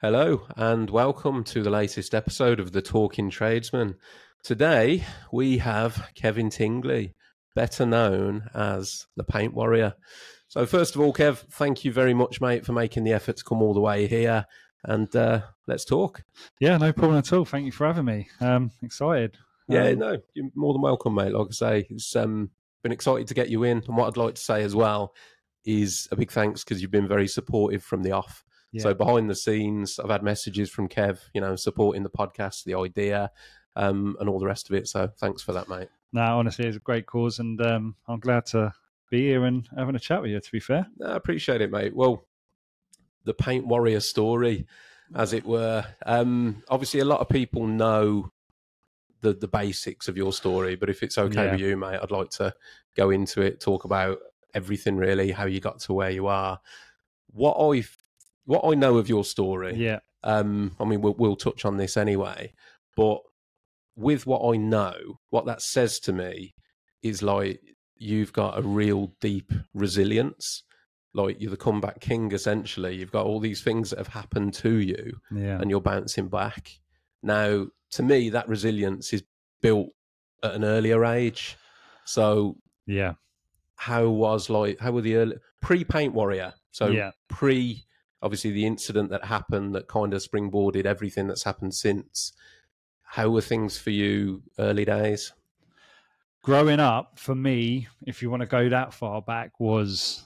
Hello and welcome to the latest episode of The Talking Tradesman. Today we have Kevin Tingley, better known as the Paint Warrior. So first of all, Kev, thank you very much, mate, for making the effort to come all the way here and let's talk. Yeah, no problem at all. Thank you for having me. Excited. Yeah, no, you're more than welcome, mate. Like I say, it's been excited to get you in. And what I'd like to say as well is a big thanks because you've been very supportive from the off. Yeah. So behind the scenes, I've had messages from Kev, you know, supporting the podcast, the idea, and all the rest of it. So thanks for that, mate. No, honestly, it's a great cause, and I'm glad to be here and having a chat with you, to be fair. I appreciate it, mate. Well, the Paint Warrior story, as it were. Obviously, a lot of people know the basics of your story, but if it's okay with you, mate, I'd like to go into it, talk about everything, really, how you got to where you are. What I know of your story, I mean, we'll touch on this anyway, but with what I know, what that says to me is, like, you've got a real deep resilience. Like, you're the comeback king, essentially. You've got all these things that have happened to you and you're bouncing back. Now, to me, that resilience is built at an earlier age. So how were the early pre-Paint Warrior? So obviously, the incident that happened that kind of springboarded everything that's happened since. How were things for you early days? Growing up, for me, if you want to go that far back, was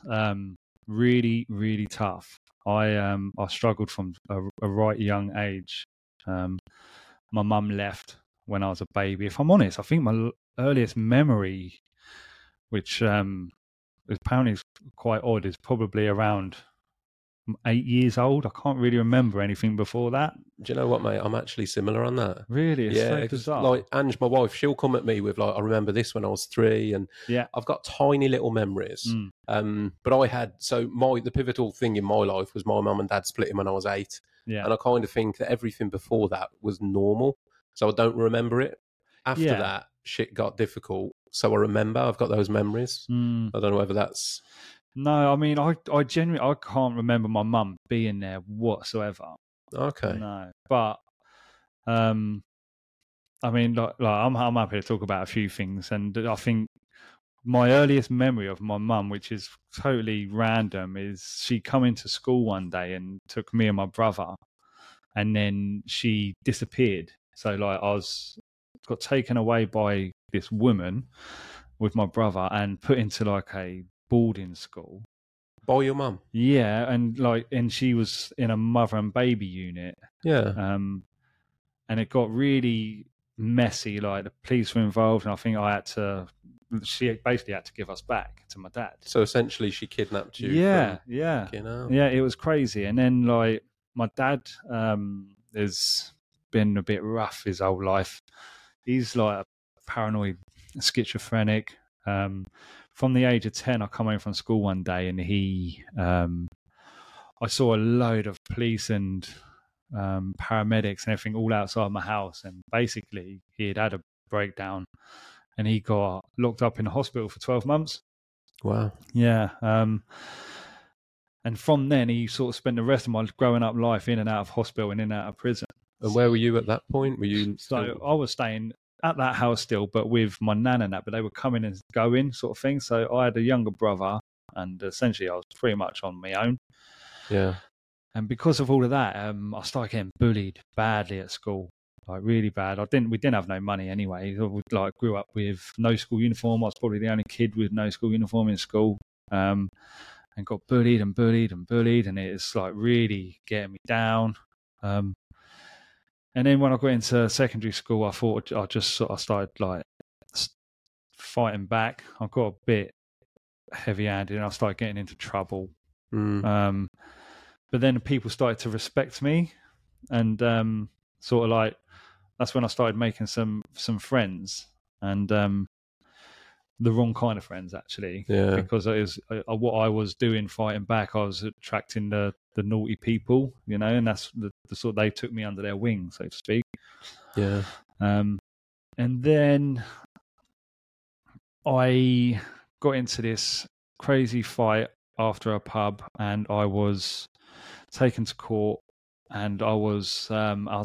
really, really tough. I struggled from a right young age. My mum left when I was a baby. If I'm honest, I think my earliest memory, which apparently is quite odd, is probably around 8 years old. I can't really remember anything before that. Do you know what, mate? I'm actually similar on that. Really? It's so bizarre. Like, Ange, my wife, she'll come at me with, like, I remember this when I was three, and I've got tiny little memories. But I had, so the pivotal thing in my life was my mum and dad splitting when I was eight. Yeah. And I kind of think that everything before that was normal. So I don't remember it. After that, shit got difficult. So I remember, I've got those memories. I don't know whether that's... No, I mean, I genuinely, I can't remember my mum being there whatsoever. Okay. No, but, I mean, like I'm happy to talk about a few things, and I think my earliest memory of my mum, which is totally random, is she come into school one day and took me and my brother, and then she disappeared. So, like, got taken away by this woman with my brother and put into, like, a boarding school by your mum, and she was in a mother and baby unit, and it got really messy. Like, the police were involved, and I think she basically had to give us back to my dad. So essentially, she kidnapped you. It was crazy. And then, like, my dad has been a bit rough his whole life. He's like a paranoid schizophrenic. From the age of 10, I come home from school one day, and I saw a load of police and paramedics and everything all outside my house. And basically, he had a breakdown, and he got locked up in the hospital for 12 months. Wow. Yeah. And from then, he sort of spent the rest of my growing up life in and out of hospital and in and out of prison. And where were you at that point? Were you? So I was staying at that house still, but with my nan and that, but they were coming and going sort of thing. So I had a younger brother, and essentially I was pretty much on my own. Yeah. And because of all of that, I started getting bullied badly at school, like really bad. We didn't have no money anyway. Like, grew up with no school uniform. I was probably the only kid with no school uniform in school, and got bullied and bullied and bullied. And it's like really getting me down. And then when I got into secondary school, I thought I just sort of started, like, fighting back. I got a bit heavy-handed, and I started getting into trouble. But then people started to respect me, and sort of, like, that's when I started making some friends, and the wrong kind of friends, actually, because it was what I was doing fighting back. I was attracting the naughty people, you know, and that's the sort they took me under their wing, so to speak. And then I got into this crazy fight after a pub, and I was taken to court and I was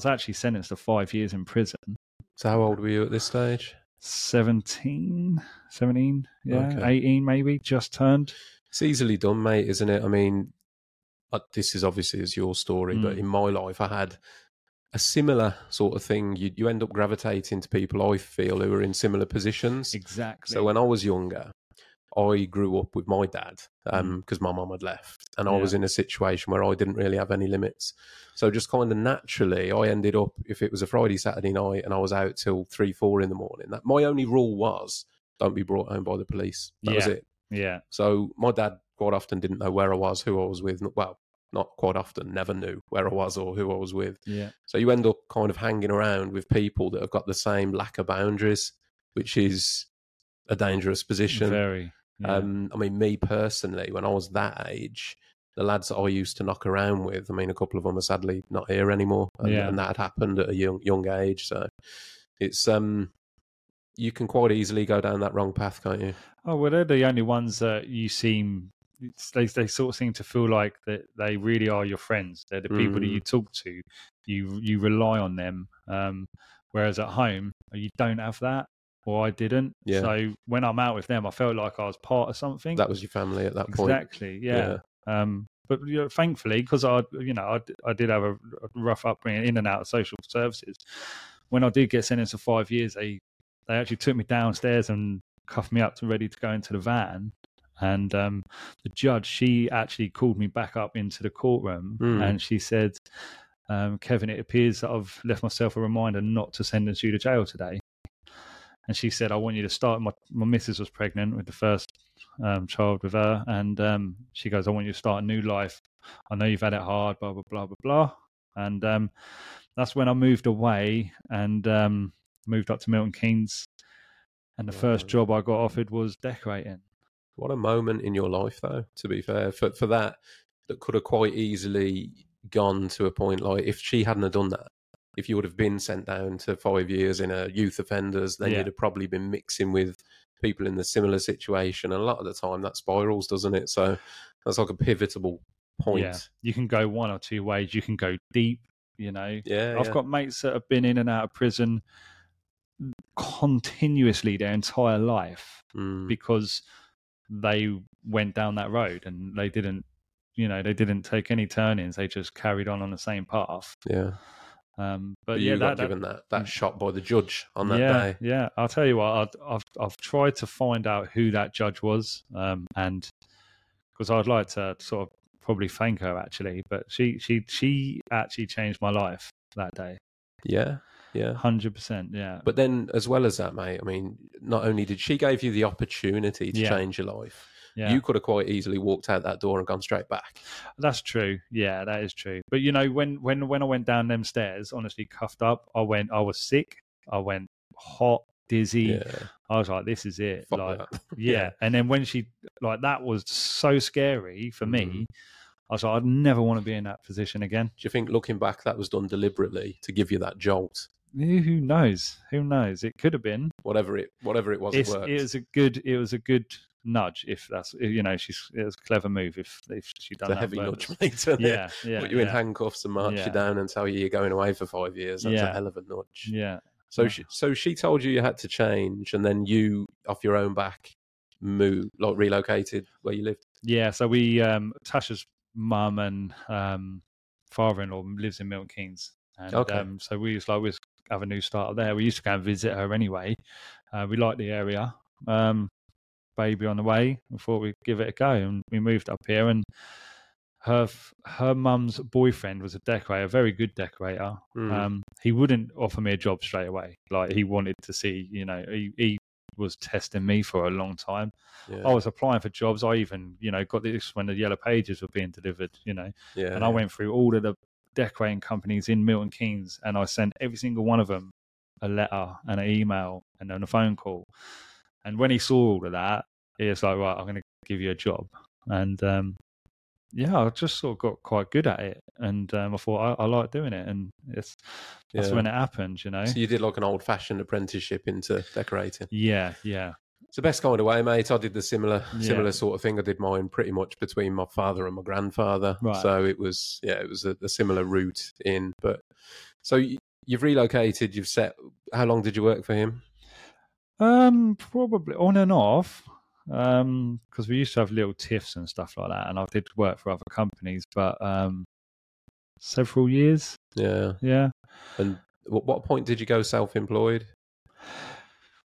actually sentenced to 5 years in prison. So how old were you at this stage? 17, yeah, okay. 18 maybe, just turned. It's easily done, mate, isn't it? I mean, this is obviously is your story, but in my life I had a similar sort of thing. You end up gravitating to people, I feel, who are in similar positions. Exactly. So when I was younger, I grew up with my dad because my mum had left, and I was in a situation where I didn't really have any limits. So just kind of naturally, I ended up, if it was a Friday, Saturday night and I was out till 3-4 in the morning, that my only rule was don't be brought home by the police. That was it. Yeah. So my dad quite often didn't know where I was, who I was with. Well, not quite often, never knew where I was or who I was with. Yeah. So you end up kind of hanging around with people that have got the same lack of boundaries, which is a dangerous position. Very. Yeah. I mean, me personally, when I was that age, the lads that I used to knock around with, I mean, a couple of them are sadly not here anymore, and that had happened at a young age. So it's you can quite easily go down that wrong path, can't you? Oh, well, they're the only ones that you seem. They sort of seem to feel like that they really are your friends. They're the people that you talk to. You rely on them. Whereas at home, you don't have that. Or I didn't. Yeah. So when I'm out with them, I felt like I was part of something. That was your family at that point. Exactly. Yeah. But you know, thankfully, because I did have a rough upbringing in and out of social services. When I did get sentenced to 5 years, they actually took me downstairs and cuffed me up to ready to go into the van. And the judge, she actually called me back up into the courtroom, and she said, "Kevin, it appears that I've left myself a reminder not to sentence you to jail today." And she said, "I want you to start." My missus was pregnant with the first child with her. And she goes, "I want you to start a new life. I know you've had it hard, blah, blah, blah, blah, blah." And that's when I moved away and moved up to Milton Keynes. And the first job I got offered was decorating. What a moment in your life, though, to be fair. For that could have quite easily gone to a point like if she hadn't have done that. If you would have been sent down to 5 years in a youth offenders, then you'd have probably been mixing with people in the similar situation. And a lot of the time that spirals, doesn't it? So that's like a pivotal point. Yeah. You can go one or two ways. You can go deep, you know. Yeah, I've got mates that have been in and out of prison continuously their entire life because they went down that road and they didn't take any turn-ins. They just carried on the same path. Yeah. But you got given that shot by the judge on that day. Yeah, I'll tell you what, I've tried to find out who that judge was, and because I'd like to sort of probably thank her actually, but she actually changed my life that day. Yeah, yeah, 100%. Yeah. But then, as well as that, mate, I mean, not only did she gave you the opportunity to change your life. Yeah. You could have quite easily walked out that door and gone straight back. That's true. Yeah, that is true. But, you know, when I went down them stairs, honestly, cuffed up, I was sick. I went hot, dizzy. Yeah. I was like, this is it. Fuck like, that. Yeah. And then when she, like, that was so scary for me. I was like, I'd never want to be in that position again. Do you think looking back, that was done deliberately to give you that jolt? Who knows? Who knows? It could have been. Whatever it was, it worked. It was a good nudge, if that's, you know, it was a clever move if she done that. It's a heavy nudge, mate. Yeah. Put you in handcuffs and march you down and tell you you're going away for 5 years. That's a hell of a nudge. Yeah. So she told you had to change, and then you, off your own back, moved, like relocated where you lived. Yeah. So we, Tasha's mum and father-in-law lives in Milton Keynes, and so we was like we have a new start there. We used to go and visit her anyway. We liked the area. Baby on the way, we thought we'd give it a go, and we moved up here. And her mum's boyfriend was a decorator, a very good decorator. He wouldn't offer me a job straight away. Like, he wanted to see, you know, he was testing me for a long time. I was applying for jobs. I even, you know, got this when the Yellow Pages were being delivered, you know. And I went through all of the decorating companies in Milton Keynes, and I sent every single one of them a letter and an email and then a phone call. And when he saw all of that, he was like, right, I'm going to give you a job. And I just sort of got quite good at it. And I thought, I like doing it. And that's when it happened, you know. So you did like an old-fashioned apprenticeship into decorating. Yeah, yeah. the best kind of way, mate. I did the similar sort of thing. I did mine pretty much between my father and my grandfather. Right. So it was a similar route in. But so you've relocated, you've set, how long did you work for him? Probably on and off. Because we used to have little tiffs and stuff like that, and I did work for other companies, but several years. Yeah. And at what point did you go self-employed?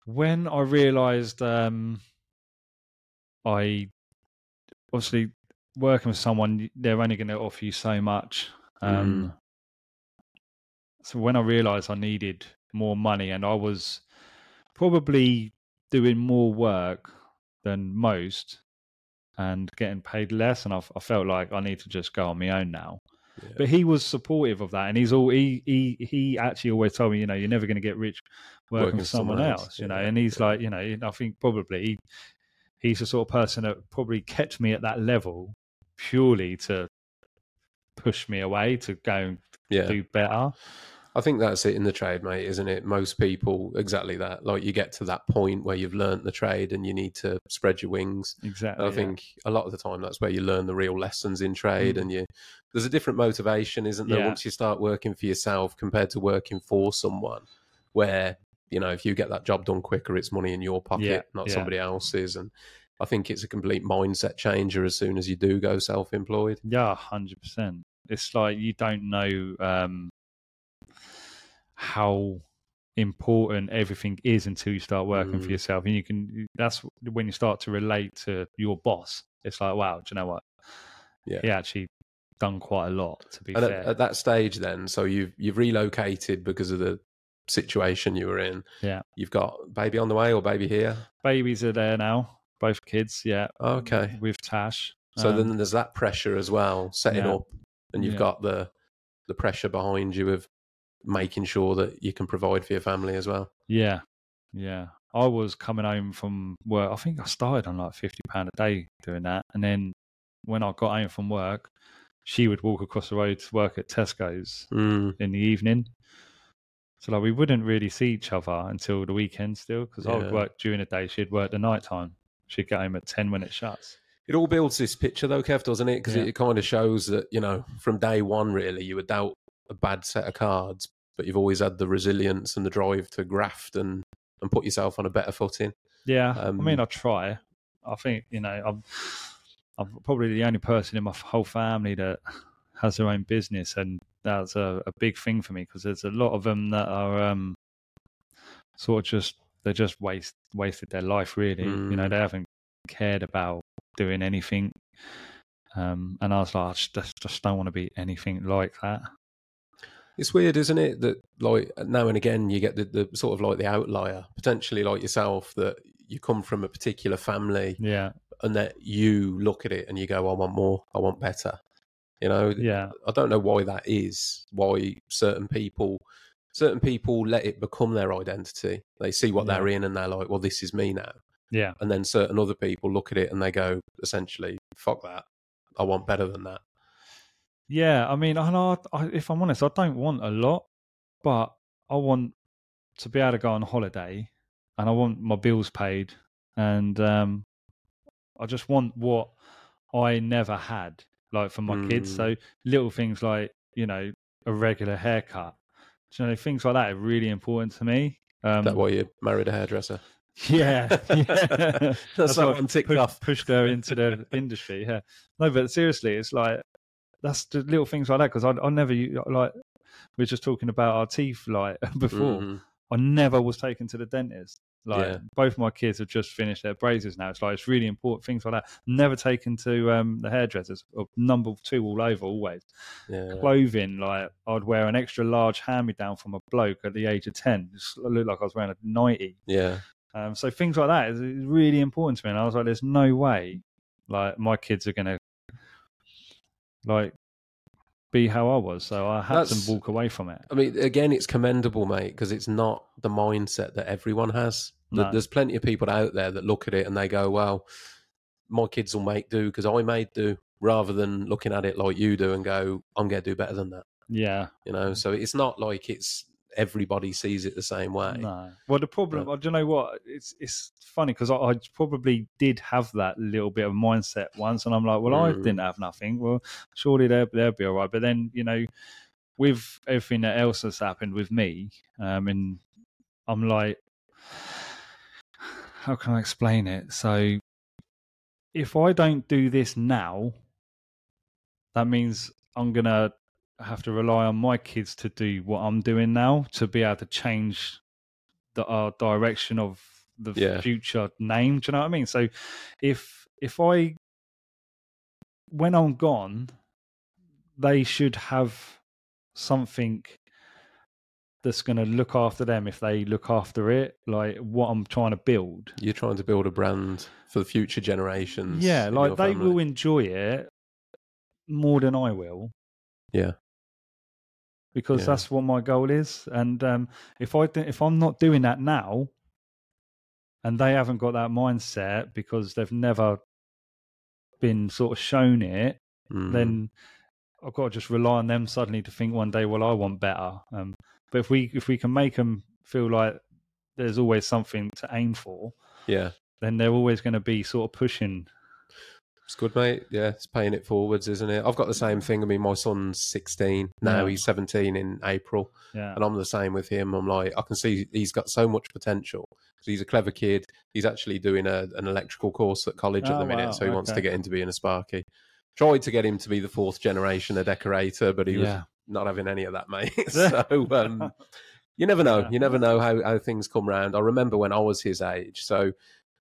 When I realised, I obviously working with someone, they're only going to offer you so much. So when I realised I needed more money, and I was probably doing more work than most and getting paid less, and I felt like I need to just go on my own now. Yeah. But he was supportive of that, and he actually always told me, you know, you're never going to get rich working with someone else, you know. And he's like, you know, I think probably he's the sort of person that probably kept me at that level purely to push me away to go and do better. I think that's it in the trade, mate, isn't it? Most people, exactly that. Like, you get to that point where you've learnt the trade and you need to spread your wings. Exactly. And I think a lot of the time that's where you learn the real lessons in trade, and there's a different motivation, isn't there, once you start working for yourself compared to working for someone, where, you know, if you get that job done quicker, it's money in your pocket, not somebody else's. And I think it's a complete mindset changer as soon as you do go self-employed. Yeah, 100%. It's like you don't know... how important everything is until you start working for yourself, and that's when you start to relate to your boss. It's like, wow, do you know what? Yeah, he actually done quite a lot, to be fair. At that stage, then, so you've relocated because of the situation you were in. Yeah, you've got baby on the way or baby here? Babies are there now, both kids. Yeah, okay, with Tash. So then there's that pressure as well, setting up, and you've got the pressure behind you of making sure that you can provide for your family as well. Yeah. I was coming home from work. I think I started on like £50 a day doing that. And then when I got home from work, she would walk across the road to work at Tesco's in the evening. So like we wouldn't really see each other until the weekend still, because I would work during the day. She'd work the night time. She'd get home at 10 when it shuts. It all builds this picture though, Kev, doesn't it? Because it kind of shows that, you know, from day one, really, you were dealt a bad set of cards, but you've always had the resilience and the drive to graft and put yourself on a better footing. Yeah, I mean, I try. I think, you know, I'm probably the only person in my whole family that has their own business, and that's a big thing for me, because there's a lot of them that are sort of just, they just wasted their life, really. You know, they haven't cared about doing anything. And I was like, I just don't want to be anything like that. It's weird, isn't it, that like now and again you get the sort of like the outlier, potentially like yourself, that you come from a particular family, and that you look at it and you go, I want more, I want better, you know. I don't know why that is, why certain people let it become their identity. They see what they're in and they're like, well, this is me now. And then certain other people look at it and they go, essentially, fuck that, I want better than that. Yeah, I mean, if I'm honest, I don't want a lot, but I want to be able to go on holiday, and I want my bills paid, and I just want what I never had, like, for my kids. So little things like, you know, a regular haircut, you know, things like that are really important to me. That's why you married a hairdresser. Yeah. That's how I'm ticked off. Pushed her into the industry. Yeah, no, but seriously, it's like, that's the little things like that, because I never, like, we were just talking about our teeth, like, before. I never was taken to the dentist. Like, both my kids have just finished their braces now. It's like, it's really important, things like that. Never taken to the hairdressers. Number two all over, always. Yeah. Clothing, like, I'd wear an extra large hand-me-down from a bloke at the age of 10. Just looked like I was wearing a 90. Yeah. So things like that is really important to me. And I was like, there's no way, like, my kids are going to, like, be how I was. So I had to walk away from it. I mean, again, it's commendable, mate, because it's not the mindset that everyone has. No. There's plenty of people out there that look at it and they go, well, my kids will make do because I made do, rather than looking at it like you do and go, I'm going to do better than that. Yeah. You know, so it's not like it's everybody sees it the same way. No. Well, the problem, but, I don't know what, it's funny because I probably did have that little bit of mindset once, and I'm like, well, I didn't have nothing. Well, surely they'll be all right. But then, you know, with everything that else has happened with me, and I'm like, how can I explain it? So if I don't do this now, that means I'm going to have to rely on my kids to do what I'm doing now to be able to change the direction of the future name. Do you know what I mean? So if I, when I'm gone, they should have something that's going to look after them if they look after it, like what I'm trying to build. You're trying to build a brand for the future generations. Yeah, like they will enjoy it more than I will. Yeah. Because that's what my goal is. And if I'm not doing that now and they haven't got that mindset because they've never been sort of shown it, then I've got to just rely on them suddenly to think one day, well, I want better. But if we can make them feel like there's always something to aim for, then they're always going to be sort of pushing. It's good, mate. Yeah, it's paying it forwards, isn't it? I've got the same thing. I mean, my son's 16 now. He's 17 in April, and I'm the same with him. I'm like, I can see he's got so much potential because he's a clever kid. He's actually doing an electrical course at college at the minute, so he wants to get into being a sparky. Tried to get him to be the fourth generation a decorator, but he was not having any of that, mate. So you never know. You never know how things come round. I remember when I was his age, so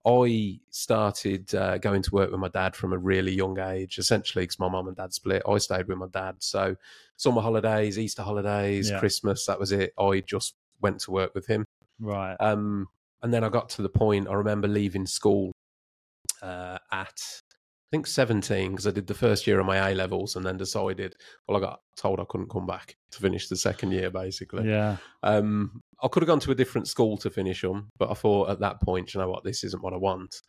I started going to work with my dad from a really young age, essentially because my mum and dad split. I stayed with my dad. So summer holidays, Easter holidays, Christmas, that was it. I just went to work with him. Right. And then I got to the point, I remember leaving school at, I think, 17, because I did the first year of my A-levels and then decided, well, I got told I couldn't come back to finish the second year, basically. Yeah. I could have gone to a different school to finish them, but I thought at that point, you know what, this isn't what I want.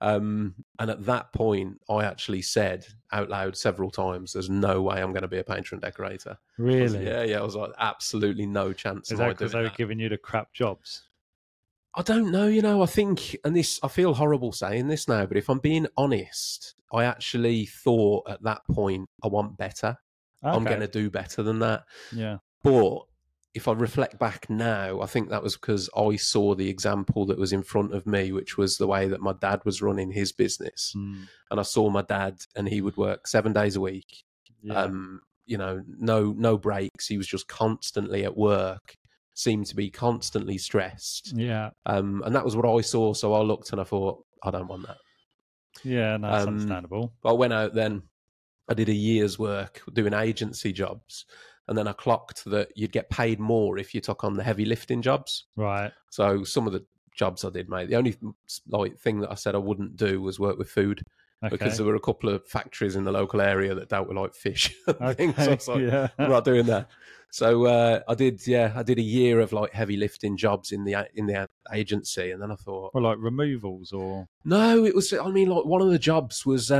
And at that point, I actually said out loud several times, there's no way I'm going to be a painter and decorator. Really? I was like, absolutely no chance. Is that because they were giving you the crap jobs? I don't know, you know, I think, and this, I feel horrible saying this now, but if I'm being honest, I actually thought at that point, I want better. Okay. I'm going to do better than that. Yeah. But if I reflect back now, I think that was because I saw the example that was in front of me, which was the way that my dad was running his business. Mm. And I saw my dad, and he would work 7 days a week. Yeah. You know, no breaks. He was just constantly at work, seemed to be constantly stressed. Yeah. And that was what I saw. So I looked and I thought, I don't want that. Yeah, no, that's understandable. But I went out then. I did a year's work doing agency jobs. And then I clocked that you'd get paid more if you took on the heavy lifting jobs. Right. So some of the jobs I did, mate, the only like thing that I said I wouldn't do was work with food. Okay. Because there were a couple of factories in the local area that dealt with like fish and things. So I was like, I'm not doing that. So I did a year of like heavy lifting jobs in the agency, and then I thought, well, like removals or no, it was. I mean, like one of the jobs was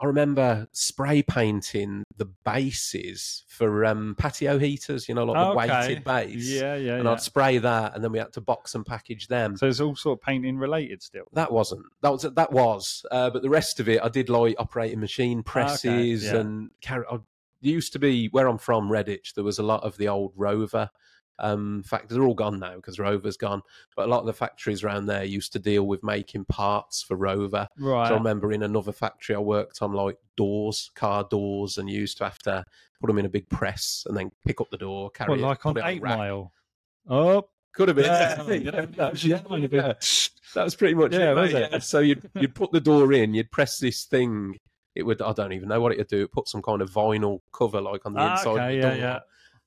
I remember spray painting the bases for patio heaters, you know, like the weighted base. Yeah. And I'd spray that, and then we had to box and package them. So it's all sort of painting related still? That was, but the rest of it, I did like operating machine presses and I used to be, where I'm from, Redditch, there was a lot of the old Rover. In fact, they're all gone now because Rover's gone, but a lot of the factories around there used to deal with making parts for Rover. Right. So I remember in another factory I worked on like doors, car doors, and you used to have to put them in a big press and then pick up the door, carry it. Well, like on 8 Mile. Oh, could have been. Yeah. That was pretty much it. Was it? So you'd put the door in, you'd press this thing. It would, I don't even know what it would do. It put some kind of vinyl cover like on the inside of the door. Yeah.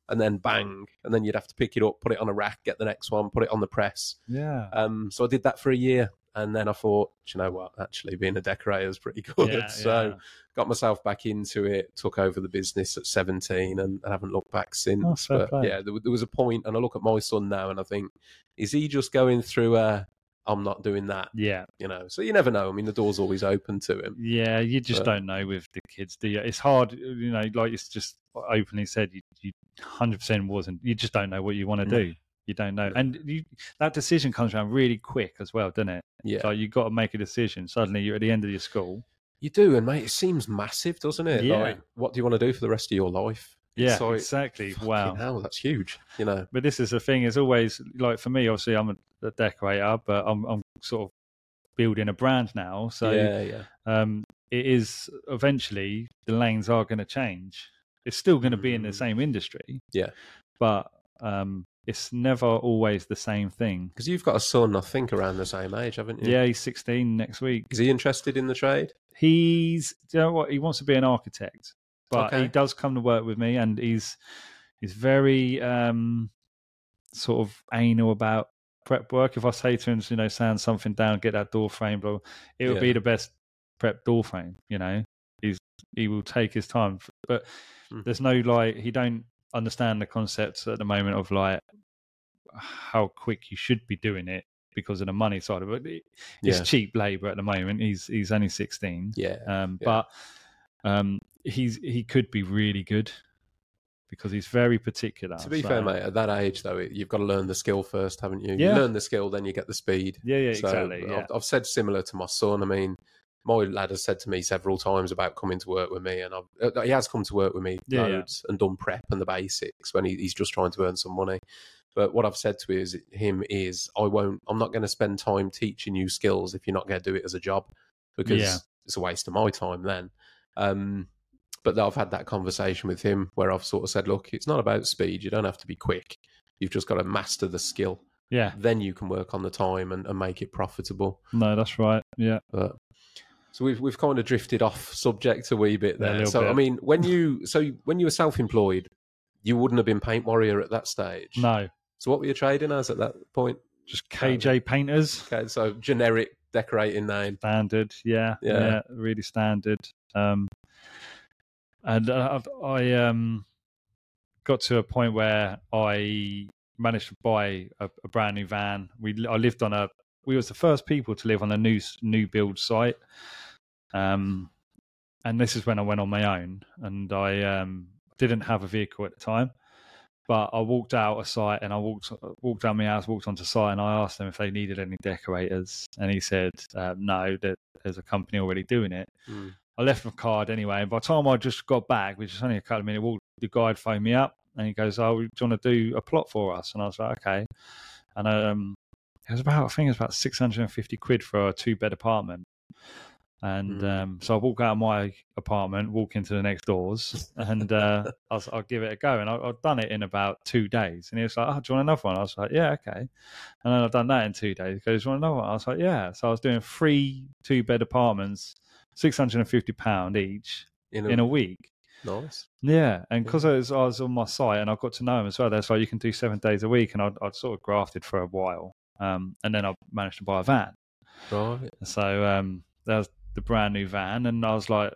And then bang, and then you'd have to pick it up, put it on a rack, get the next one, put it on the press. Yeah. So I did that for a year, and then I thought, do you know what? Actually, being a decorator is pretty good. Yeah, so got myself back into it, took over the business at 17, and haven't looked back since. Oh, so but there was a point, and I look at my son now, and I think, is he just going through a, I'm not doing that? Yeah. You know, so you never know. I mean, the door's always open to him. Yeah, you just don't know with the kids, do you? It's hard, you know, like it's just openly said, you 100% wasn't. You just don't know what you want to do. You don't know. And that decision comes around really quick as well, doesn't it? Yeah. So you've got to make a decision. Suddenly you're at the end of your school. You do, and mate, it seems massive, doesn't it? Yeah. Like, what do you want to do for the rest of your life? Yeah, so exactly. Wow. Hell, that's huge, you know. But this is the thing, it's always, like for me, obviously I'm a decorator, but I'm sort of building a brand now. So it is eventually the lanes are going to change. It's still going to be in the same industry. Yeah. But it's never always the same thing. Because you've got a son, I think, around the same age, haven't you? Yeah, he's 16 next week. Is he interested in the trade? He's, you know what, he wants to be an architect. But he does come to work with me, and he's very sort of anal about prep work. If I say to him, you know, sand something down, get that door frame, blah, it would be the best prep door frame. You know, he will take his time, but there's no like he don't understand the concepts at the moment of like how quick you should be doing it because of the money side of it. It's cheap labour at the moment. He's only 16. But he could be really good because he's very particular. To be fair, mate, at that age, though, you've got to learn the skill first, haven't you? Yeah. You learn the skill, then you get the speed. Exactly. Yeah. I've said similar to my son. I mean, my lad has said to me several times about coming to work with me, and he has come to work with me loads and done prep and the basics when he's just trying to earn some money. But what I've said to him is, I'm not going to spend time teaching you skills if you're not going to do it as a job, because it's a waste of my time then. But I've had that conversation with him where I've sort of said, look, it's not about speed. You don't have to be quick. You've just got to master the skill. Yeah. Then you can work on the time and make it profitable. No, that's right. Yeah. But, so we've kind of drifted off subject a wee bit there. So, I mean, when you were self-employed, you wouldn't have been Paint Warrior at that stage. No. So what were you trading as at that point? Just KJ Painters. Okay. So generic decorating name. Standard. Yeah. Really standard. And I got to a point where I managed to buy a brand new van. I lived on we was the first people to live on a new build site. And this is when I went on my own, and I didn't have a vehicle at the time, but I walked out a site and I walked down my house, walked onto site, and I asked them if they needed any decorators. And he said, no, there's a company already doing it. Mm. I left my card anyway, and by the time I just got back, which is only a couple of minutes walk, the guy had phoned me up and he goes, oh, do you want to do a plot for us? And I was like, okay. And it was about, I think it was about 650 quid for a 2-bed apartment. And so I walk out of my apartment, walk into the next doors, and I'll give it a go. And I've done it in about 2 days. And he was like, oh, do you want another one? I was like, yeah, okay. And then I've done that in 2 days. He goes, do you want another one? I was like, yeah. So I was doing 3 2-bed apartments, £650 each in a week. Nice. Yeah. And because I was on my site and I got to know him as well, that's why you can do 7 days a week. And I'd sort of grafted for a while. And then I managed to buy a van. Right. So that was the brand new van. And I was like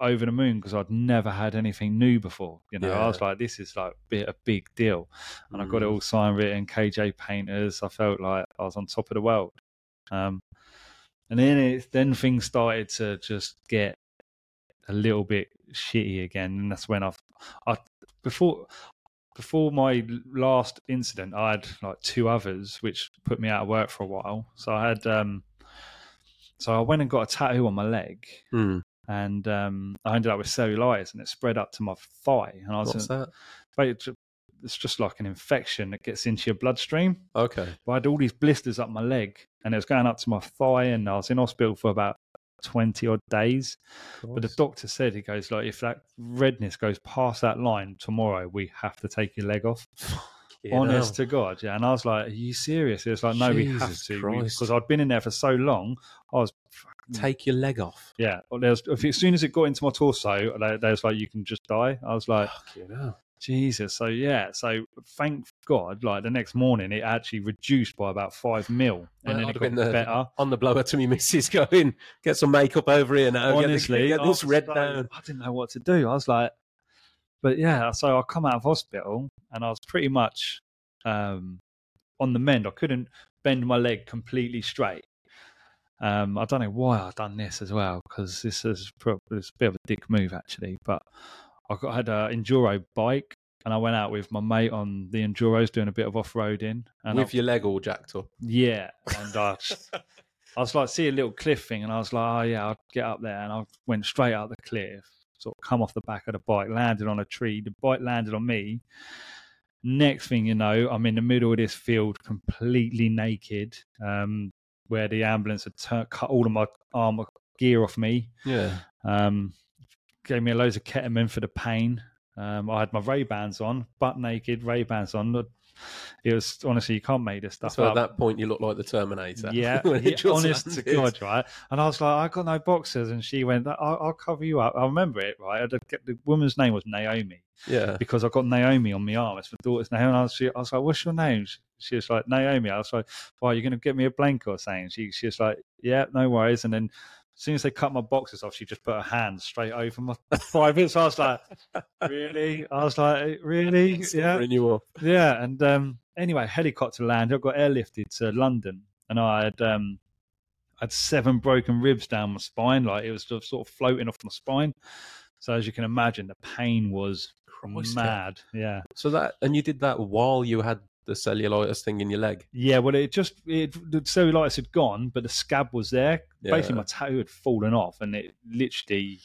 over the moon because I'd never had anything new before. You know, I was like, this is like a big deal. And I got it all signed written, KJ Painters. I felt like I was on top of the world. And then things started to just get a little bit shitty again, and that's when before my last incident, I had like 2 others, which put me out of work for a while. So I had, so I went and got a tattoo on my leg, and I ended up with cellulitis, and it spread up to my thigh. And I was that? It's just like an infection that gets into your bloodstream. Okay. But I had all these blisters up my leg, and it was going up to my thigh, and I was in hospital for about 20 odd days. But the doctor said, he goes, like, if that redness goes past that line tomorrow, we have to take your leg off. Honest to God. Yeah. And I was like, are you serious? It was like, no, we have to. Because I'd been in there for so long. I was take your leg off. Yeah. As soon as it got into my torso, they was like, you can just die. I was like, Jesus. So yeah, so thank God, like the next morning it actually reduced by about 5 mil, and then it got better. On the blower to me missus going, get some makeup over here now. Honestly, get this red down. I didn't know what to do. I was like, but yeah, so I come out of hospital and I was pretty much on the mend. I couldn't bend my leg completely straight. I don't know why I've done this as well, because this is probably a bit of a dick move actually, but I had an enduro bike, and I went out with my mate on the enduros doing a bit of off-roading. And with your leg all jacked up. Yeah. And I was like, see a little cliff thing, and I was like, oh, yeah, I'll get up there. And I went straight up the cliff, sort of come off the back of the bike, landed on a tree. The bike landed on me. Next thing you know, I'm in the middle of this field completely naked, where the ambulance had cut all of my arm gear off me. Yeah. Gave me loads of ketamine for the pain. I had my Ray-Bans on, butt naked, Ray-Bans on. It was, honestly, you can't make this stuff up. So at that point, you look like the Terminator. Yeah, honest to God, right? And I was like, I got no boxers. And she went, I'll cover you up. I remember it, right? The woman's name was Naomi. Yeah. Because I got Naomi on my arm. It's my daughter's name. And I was like, what's your name? She was like, Naomi. I was like, well, you're going to get me a blanket or something. She was like, yeah, no worries. And then as soon as they cut my boxes off, she just put her hand straight over my thigh. So I was like, really? Yeah. Yeah. And anyway, helicopter land. I got airlifted to London, and I had I had 7 broken ribs down my spine. Like, it was just sort of floating off my spine. So as you can imagine, the pain was mad. Yeah. So that, and you did that while you had the cellulitis thing in your leg? Yeah, well, the cellulitis had gone, but the scab was there. Yeah. Basically, my tattoo had fallen off, and it literally...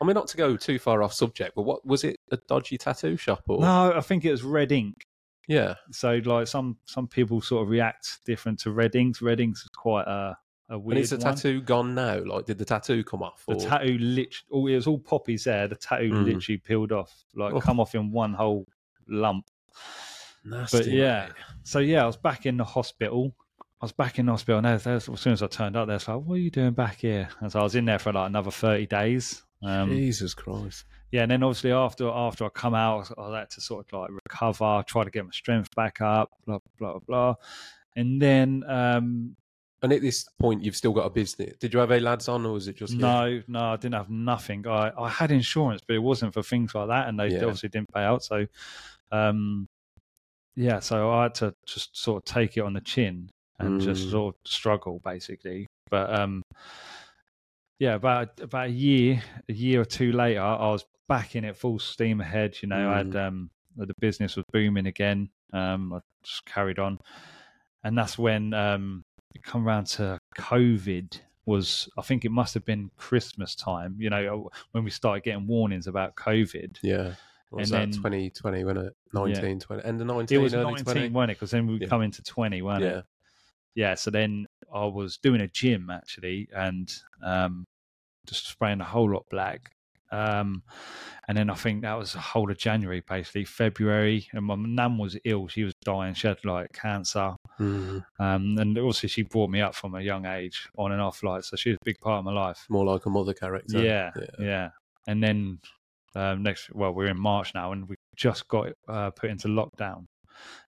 I mean, not to go too far off subject, but what was it, a dodgy tattoo shop? Or... No, I think it was red ink. Yeah. So, like, some people sort of react different to red inks. Red inks is quite a weird one. And is the tattoo gone now? Like, did the tattoo come off? Or... The tattoo literally... It was all poppies there. The tattoo literally peeled off. Like, come off in one whole lump. Nasty, but yeah, mate. So yeah, I was back in the hospital. And as soon as I turned up there, it's like, what are you doing back here? And so I was in there for like another 30 days. Jesus Christ. Yeah, and then obviously after I come out, I had to sort of like recover, try to get my strength back up, blah, blah, blah. And then... and at this point, you've still got a business. Did you have a lads on, or was it just... No, I didn't have nothing. I had insurance, but it wasn't for things like that, and they obviously didn't pay out, so... Yeah, so I had to just sort of take it on the chin and just sort of struggle, basically. But yeah, about a year or two later, I was back in it full steam ahead. You know, I had the business was booming again. I just carried on, and that's when it come around to COVID. I think it must have been Christmas time. You know, when we started getting warnings about COVID. Yeah. What was and that, 2020, wasn't it? 19, 20. And the 19, it was early 19, 20. Wasn't it? Because then we'd come into 20, wasn't it? Yeah, so then I was doing a gym, actually, and just spraying a whole lot black. And then I think that was the whole of January, basically, February. And my nan was ill. She was dying. She had, like, cancer. Mm. And also, she brought me up from a young age, on and off, like, so she was a big part of my life. More like a mother character. Yeah. And then... we're in March now, and we just got put into lockdown,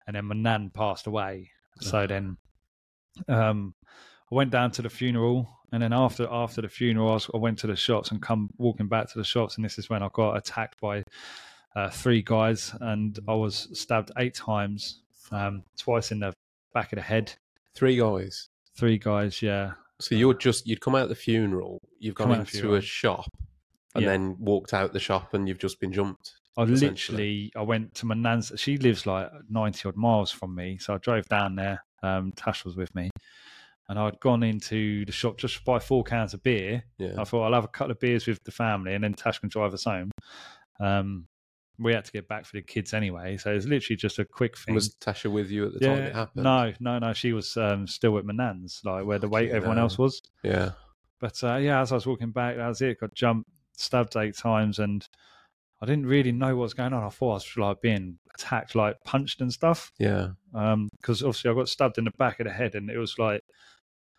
and then my nan passed away. So then I went down to the funeral, and then after the funeral, I went to the shops and come walking back to the shops, and this is when I got attacked by 3 guys, and I was stabbed 8 times, twice in the back of the head. 3 guys? 3 guys, yeah. So you'd come out the funeral, you've gone into a shop, and then walked out the shop, and you've just been jumped. I went to my nan's. She lives like 90-odd miles from me, so I drove down there. Tasha was with me. And I'd gone into the shop just to buy 4 cans of beer. Yeah. I thought, I'll have a couple of beers with the family, and then Tasha can drive us home. We had to get back for the kids anyway, so it was literally just a quick thing. Was Tasha with you at the time it happened? No. She was still at my nan's, like where everyone else was. Yeah. But as I was walking back, that was it. Got jumped. Stabbed 8 times, and I didn't really know what was going on. I thought I was like being attacked, like punched and stuff. Yeah. Because obviously I got stabbed in the back of the head, and it was like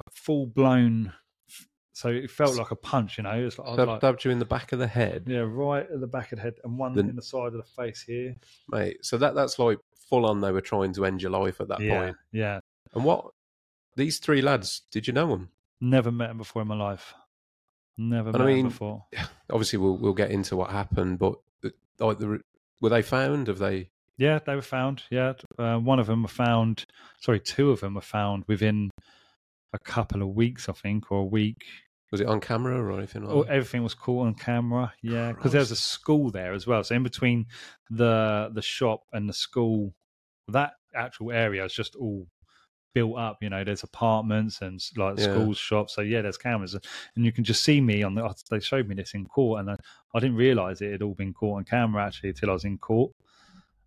a full blown. So it felt like a punch, you know. It was like stabbed you in the back of the head. Yeah, right at the back of the head, and one in the side of the face here. Mate, so that's like full on. They were trying to end your life at that point. Yeah. And these 3 lads? Did you know them? Never met them before in my life. Never met them before. Obviously, we'll get into what happened, but were they found? Have they? Yeah, they were found. Yeah, 2 of them were found within a couple of weeks, I think, or a week. Was it on camera or anything like that? Everything was caught on camera, yeah, because there was a school there as well. So in between the shop and the school, that actual area is just all built up. You know, there's apartments and like schools, shops. So yeah, there's cameras, and you can just see me on the. They showed me this in court, and I didn't realise it had all been caught on camera actually until I was in court,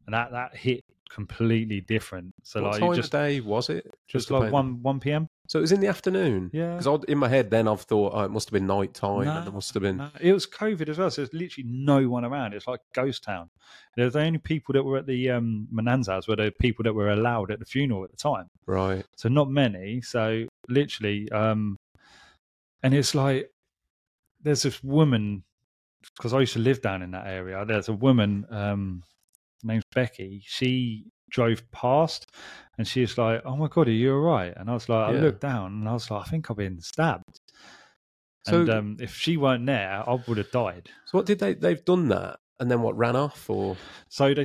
and that hit completely different. So what like, time of day was it? Just like 1 p.m. So it was in the afternoon. Yeah. Because in my head then I've thought, oh, it must have been night time. No, and it must have been. No. It was COVID as well. So there's literally no one around. It's like ghost town. There's the only people that were at the Menanzas were the people that were allowed at the funeral at the time. Right. So not many. So literally, and it's like there's this woman, because I used to live down in that area. There's a woman, name's Becky. She drove past and she's like, oh my god, are you all right? And I was like, I looked down and I was like, I think I've been stabbed. So, and if she weren't there, I would have died. So what did they've done that and then what, ran off? Or so they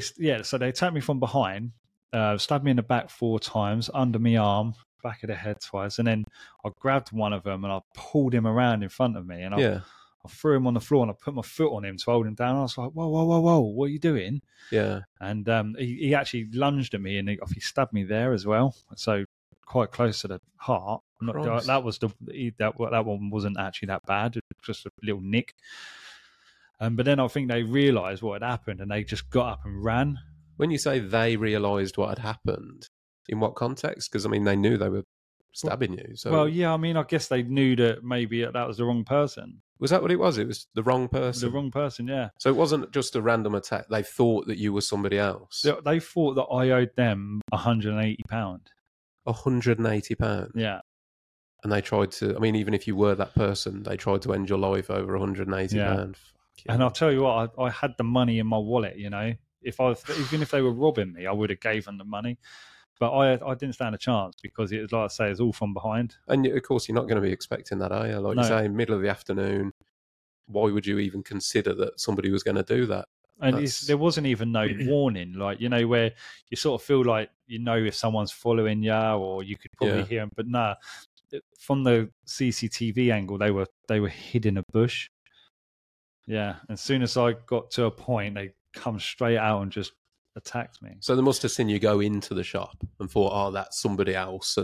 attacked me from behind, stabbed me in the back 4 times, under my arm, back of the head twice, and then I grabbed one of them and I pulled him around in front of me, and I threw him on the floor and I put my foot on him to hold him down. I was like, whoa, whoa, whoa, whoa, what are you doing? Yeah. And he actually lunged at me and he stabbed me there as well. So quite close to the heart. That one wasn't actually that bad. It was just a little nick. But then I think they realised what had happened and they just got up and ran. When you say they realised what had happened, in what context? Because, I mean, they knew they were stabbing you. So. Well, yeah, I mean, I guess they knew that maybe that was the wrong person. Was that what it was? It was the wrong person? The wrong person, yeah. So it wasn't just a random attack. They thought that you were somebody else. They thought that I owed them £180. £180? Yeah. And they tried to, I mean, even if you were that person, they tried to end your life over £180. Yeah. Fuck yeah. And I'll tell you what, I had the money in my wallet, you know. Even if they were robbing me, I would have gave them the money. But I didn't stand a chance because it was, like I say, it's all from behind. And of course, you're not going to be expecting that, are you? Like you say, middle of the afternoon, why would you even consider that somebody was going to do that? And there wasn't even no warning, like, you know, where you sort of feel like, you know, if someone's following you or you could probably hear them. But no, from the CCTV angle, they were hid in a bush. Yeah. And as soon as I got to a point, they come straight out and just attacked me. So they must have seen you go into the shop and thought, oh, that's somebody else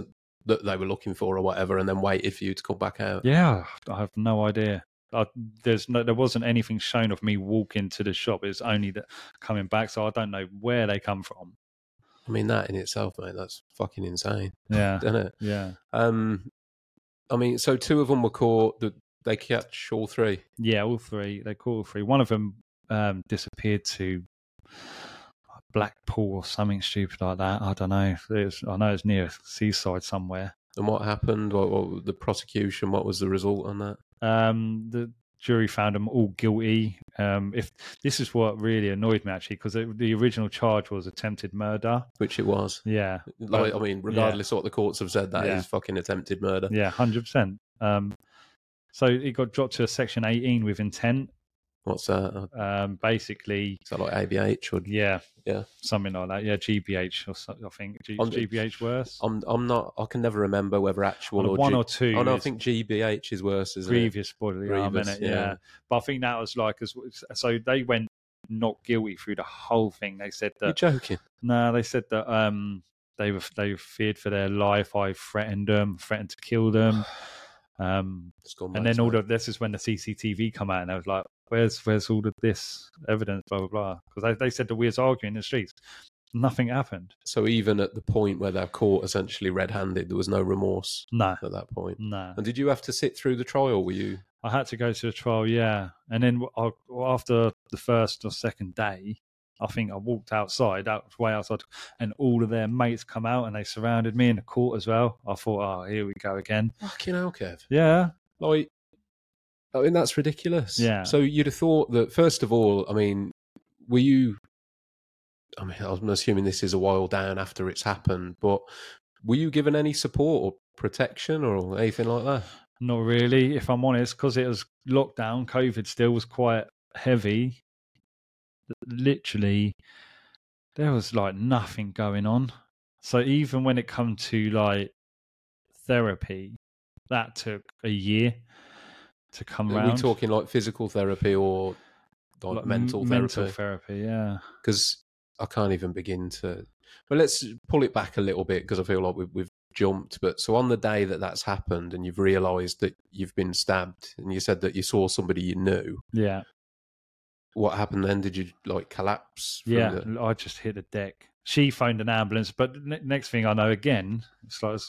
that they were looking for or whatever, and then waited for you to come back out. Yeah, I have no idea. There wasn't anything shown of me walking to the shop. It was only that coming back, so I don't know where they come from. I mean, that in itself, mate, that's fucking insane. Yeah. Isn't it? Yeah. I mean, so 2 of them were caught. They catch all 3? Yeah, all 3. They caught all 3. One of them disappeared to Blackpool or something stupid like that. I don't know. I know it's near seaside somewhere. And what happened? What the prosecution? What was the result on that? The jury found them all guilty. If this is what really annoyed me actually, because the original charge was attempted murder, which it was. Yeah. Like, I mean, regardless of what the courts have said, that is fucking attempted murder. Yeah, 100%. So it got dropped to Section 18 with intent. What's that? Basically, is that like ABH or yeah, something like that? Yeah, GBH or something. I think GBH worse. I'm not. I can never remember whether actual or one or two. Oh no, I think GBH is worse. Isn't grievous it? Bodily harm, isn't it? Yeah, but I think that was like so they went not guilty through the whole thing. They said that. You're joking? No, they said that they feared for their life. I threatened to kill them. And then this is when the CCTV come out, and I was like, where's all of this evidence, blah, blah, blah. Because they said that we was arguing in the streets. Nothing happened. So even at the point where they're caught essentially red-handed, there was no remorse at that point? No. And did you have to sit through the trial, were you? I had to go to the trial, yeah. And then after the first or second day, I think I walked way outside, and all of their mates come out and they surrounded me in the court as well. I thought, oh, here we go again. Fucking hell, Kev. Yeah. Like, I mean, that's ridiculous. Yeah. So you'd have thought that, first of all, I mean, I'm assuming this is a while down after it's happened, but were you given any support or protection or anything like that? Not really, if I'm honest, because it was lockdown, COVID still was quite heavy. Literally, there was like nothing going on. So even when it come to like therapy, that took a year. to come round. Are we talking like physical therapy or like mental therapy? Mental therapy, yeah. Because I can't even begin to... Well, let's pull it back a little bit because I feel like we've jumped. But so on the day that that's happened and you've realised that you've been stabbed and you said that you saw somebody you knew. Yeah. What happened then? Did you like collapse? Yeah, I just hit the deck. She phoned an ambulance, but next thing I know, again, it's like it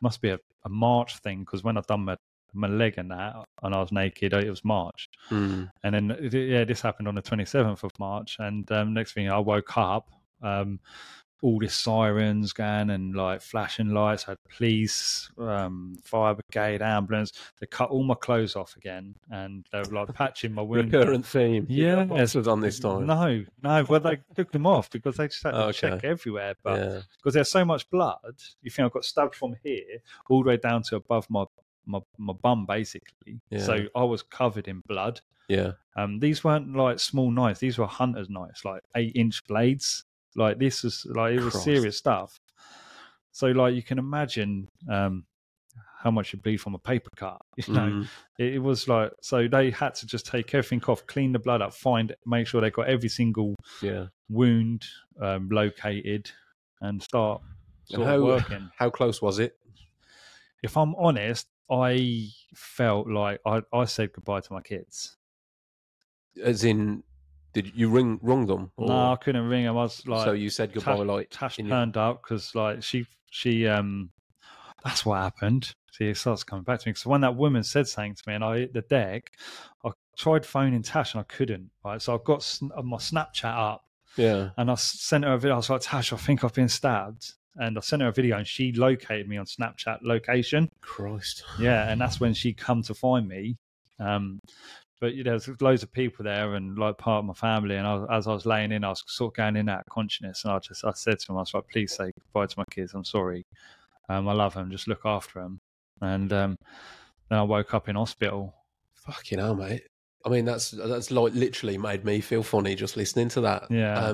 must be a March thing because when I done my leg and that, and I was naked, it was March. Mm. And then, yeah, this happened on the 27th of March. And next thing I woke up, all this sirens going and like flashing lights. I had police, fire brigade, ambulance. They cut all my clothes off again and they were like patching my wound. Recurrent theme. Yeah. This was on this time. No. Well, they took them off because they just had to check everywhere. But because there's so much blood, you think I got stabbed from here all the way down to above my bum basically. Yeah. So I was covered in blood. Yeah. These weren't like small knives. These were hunter's knives, like 8-inch blades. Like this was like it was serious stuff. So like you can imagine how much you bleed from a paper cut. You know, it was like so they had to just take everything off, clean the blood up, make sure they got every single wound located, and start working. How close was it? If I'm honest, I felt like I said goodbye to my kids. As in. Did you rung them? Or... No, I couldn't ring them. I was like, so you said goodbye. Tash turned up because like she that's what happened. See, it starts coming back to me because when that woman said something to me and I hit the deck, I tried phoning Tash and I couldn't. Right, so I've got my Snapchat up. Yeah, and I sent her a video. I was like, Tash, I think I've been stabbed. And I sent her a video and she located me on Snapchat location. Christ. Yeah, and that's when she come to find me. But you know, there's loads of people there and like part of my family. And as I was laying in, I was sort of going in that consciousness. And I said to him, I was like, please say goodbye to my kids. I'm sorry. I love them. Just look after them. And then I woke up in hospital. Fucking hell, mate. I mean, that's like literally made me feel funny just listening to that. Yeah.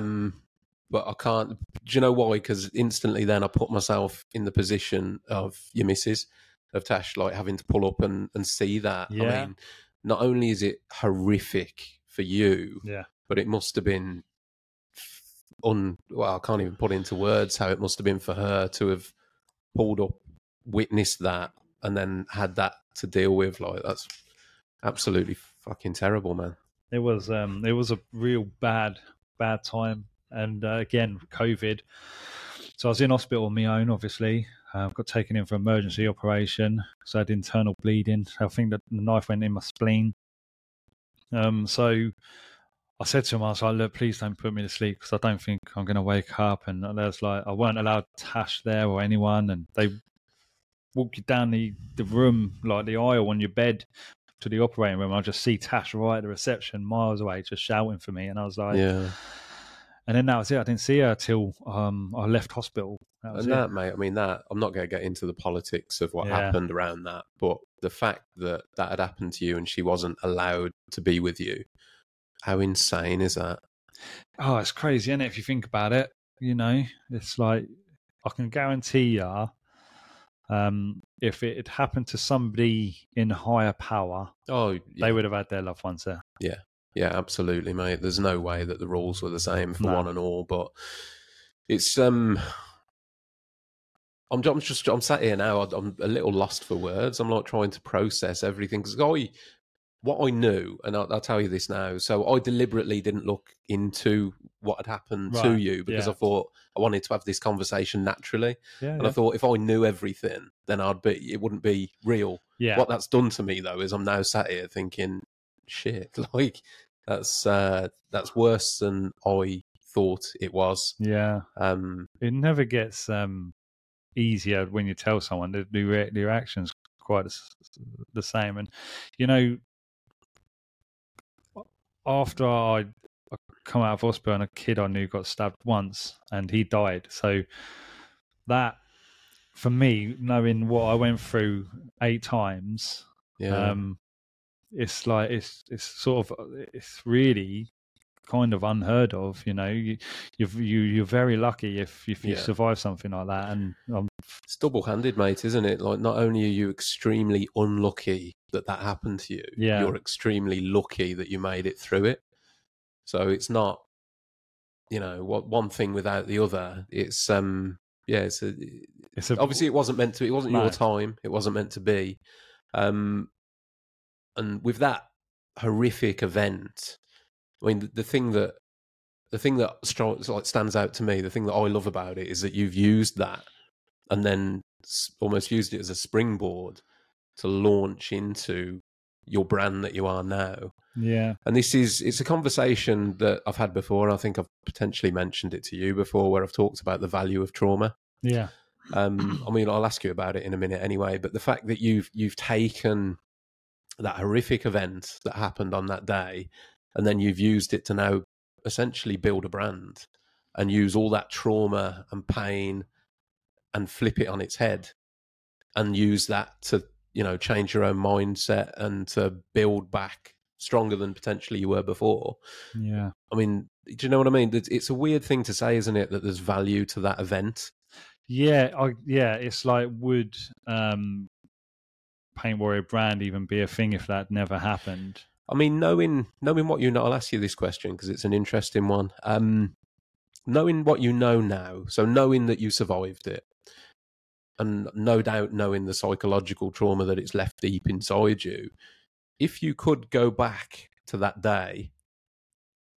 But I can't. Do you know why? Because instantly then I put myself in the position of your missus, of Tash, like having to pull up and see that. Yeah. I mean, not only is it horrific for you, but it must have been well, I can't even put into words how it must have been for her to have pulled up, witnessed that, and then had that to deal with. Like, that's absolutely fucking terrible, man. It was a real bad time. And again, COVID. So I was in hospital on my own, obviously. I got taken in for emergency operation because I had internal bleeding. I think that the knife went in my spleen. So I said to him, I was like, look, please don't put me to sleep because I don't think I'm going to wake up. And there's like, I weren't allowed Tash there or anyone. And they walk you down the room, like the aisle on your bed to the operating room. I just see Tash right at the reception miles away just shouting for me. And I was like... yeah. And then that was it. I didn't see her till I left hospital. Mate, I mean, that I'm not going to get into the politics of what happened around that, but the fact that that had happened to you and she wasn't allowed to be with you, how insane is that? Oh, it's crazy, isn't it? If you think about it, you know, it's like I can guarantee you, if it had happened to somebody in higher power, they would have had their loved ones there. Yeah. Yeah, absolutely, mate. There's no way that the rules were the same for one and all, but it's I'm sat here now. I'm a little lost for words. I'm like trying to process everything because what I knew, and I'll tell you this now. So I deliberately didn't look into what had happened to you because I thought I wanted to have this conversation naturally, I thought if I knew everything, then it wouldn't be real. Yeah. What that's done to me though is I'm now sat here thinking, shit, like. That's worse than I thought it was. Yeah. It never gets easier when you tell someone. The reaction's quite the same. And, you know, after I come out of hospital and a kid I knew got stabbed once and he died. So that, for me, knowing what I went through 8 times... Yeah. It's really kind of unheard of, you know. You're very lucky if you survive something like that. And it's double-handed, mate, isn't it? Like, not only are you extremely unlucky that happened to you, you're extremely lucky that you made it through it. So it's not, you know, what one thing without the other. It's obviously it wasn't meant to. It wasn't your time. It wasn't meant to be. And with that horrific event, I mean, the thing that stands out to me, the thing that I love about it, is that you've used that and then almost used it as a springboard to launch into your brand that you are now. Yeah. And it's a conversation that I've had before, and I think I've potentially mentioned it to you before, where I've talked about the value of trauma. Yeah. I mean, I'll ask you about it in a minute anyway, but the fact that you've taken that horrific event that happened on that day, and then you've used it to now essentially build a brand and use all that trauma and pain and flip it on its head and use that to, you know, change your own mindset and to build back stronger than potentially you were before. Yeah. I mean, do you know what I mean? It's a weird thing to say, isn't it, that there's value to that event? Yeah. It's like, would Paint Warrior brand even be a thing if that never happened? I mean, knowing what you know, I'll ask you this question because it's an interesting one. Knowing what you know now, so knowing that you survived it, and no doubt knowing the psychological trauma that it's left deep inside you, if you could go back to that day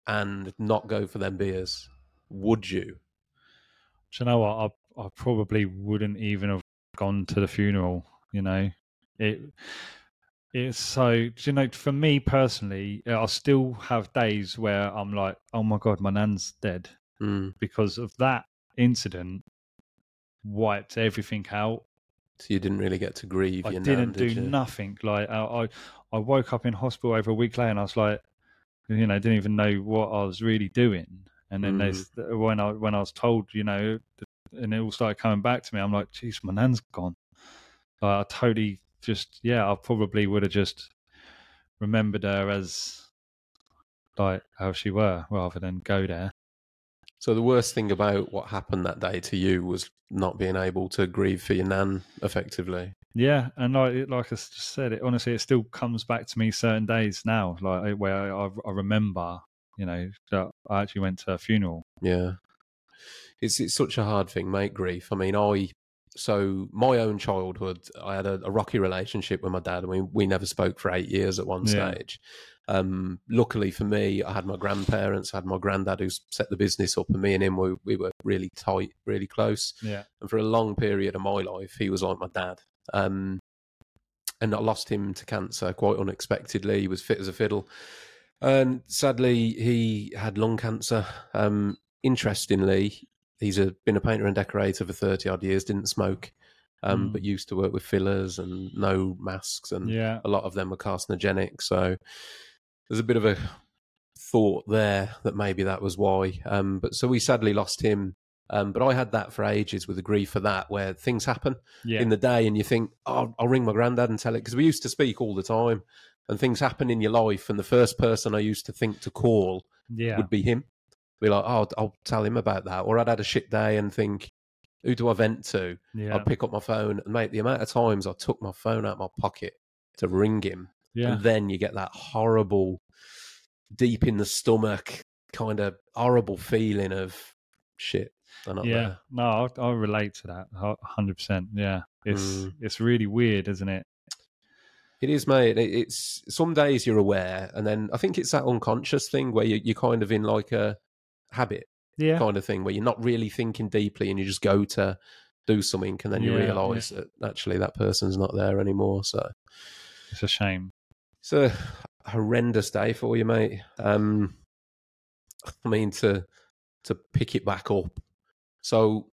and not go for them beers, would you? Do you know what? I probably wouldn't even have gone to the funeral, you know. It's so, you know, for me personally, I still have days where I'm like, oh my God, my nan's dead. Because of that incident wiped everything out. So you didn't really get to grieve. I didn't do nothing. Like I woke up in hospital over a week later and I was like, you know, didn't even know what I was really doing. And then there's when I was told, you know, and it all started coming back to me, I'm like, geez, my nan's gone. Like, I totally... I probably would have just remembered her as like how she were rather than go there. So the worst thing about what happened that day to you was not being able to grieve for your nan effectively. Yeah. And like I just said, it honestly, it still comes back to me certain days now, like where I remember, you know, that I actually went to a funeral. Yeah. It's such a hard thing, mate, grief. I mean, So my own childhood, I had a rocky relationship with my dad. I mean, we never spoke for 8 years at one stage. Luckily for me, I had my grandparents, I had my granddad who set the business up, and me and him, we were really tight, really close. Yeah. And for a long period of my life, he was like my dad. And I lost him to cancer quite unexpectedly. He was fit as a fiddle. And sadly, he had lung cancer. Interestingly, he's been a painter and decorator for 30-odd years, didn't smoke, but used to work with fillers and no masks, and a lot of them were carcinogenic. So there's a bit of a thought there that maybe that was why. But so we sadly lost him. But I had that for ages with the grief for that, where things happen in the day and you think, oh, I'll ring my granddad and tell it, because we used to speak all the time and things happen in your life. And the first person I used to think to call would be him. Be like, oh, I'll tell him about that. Or I'd had a shit day and think, who do I vent to? Yeah. I'd pick up my phone, and mate, the amount of times I took my phone out of my pocket to ring him. Yeah. And then you get that horrible, deep in the stomach, kind of horrible feeling of shit. They're not there. No, I relate to that 100%. Yeah. It's really weird, isn't it? It is, mate. It's some days you're aware, and then I think it's that unconscious thing where you're kind of in like a habit kind of thing where you're not really thinking deeply and you just go to do something, and then you realize that actually that person's not there anymore. So it's a shame. It's a horrendous day for you, mate. I mean, to pick it back up. So,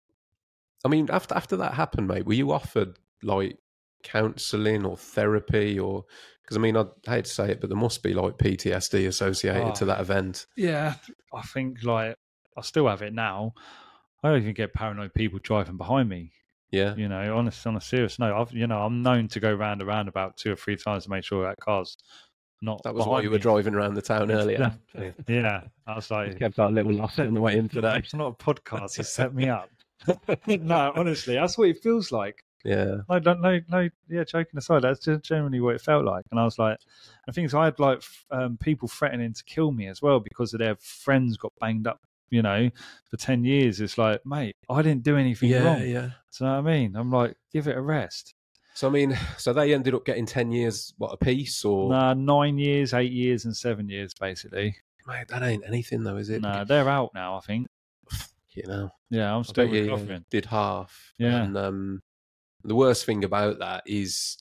I mean, after that happened, mate, were you offered like counselling or therapy, or because I mean, I hate to say it, but there must be like PTSD associated to that event. Yeah, I think like I still have it now. I don't even get paranoid people driving behind me. Yeah, you know, on a serious note, I'm known to go round about 2 or 3 times to make sure that car's not. That was why you were driving around the town earlier. Yeah, I was like, kept our little loss on the way in today. It's not a podcast. You set me up. No, honestly, that's what it feels like. Yeah. I don't know. No, yeah. Joking aside, that's just generally what it felt like. And I was like, and things I had like people threatening to kill me as well because of their friends got banged up, you know, for 10 years. It's like, mate, I didn't do anything wrong. Yeah. So, you know what I mean? I'm like, give it a rest. So, I mean, so they ended up getting 10 years, what, a piece or? Nah, 9 years, 8 years and 7 years, basically. Mate, that ain't anything though, is it? Nah, they're out now, I think. You know? Yeah, I'm still recovering. Did half. Yeah. And the worst thing about that is,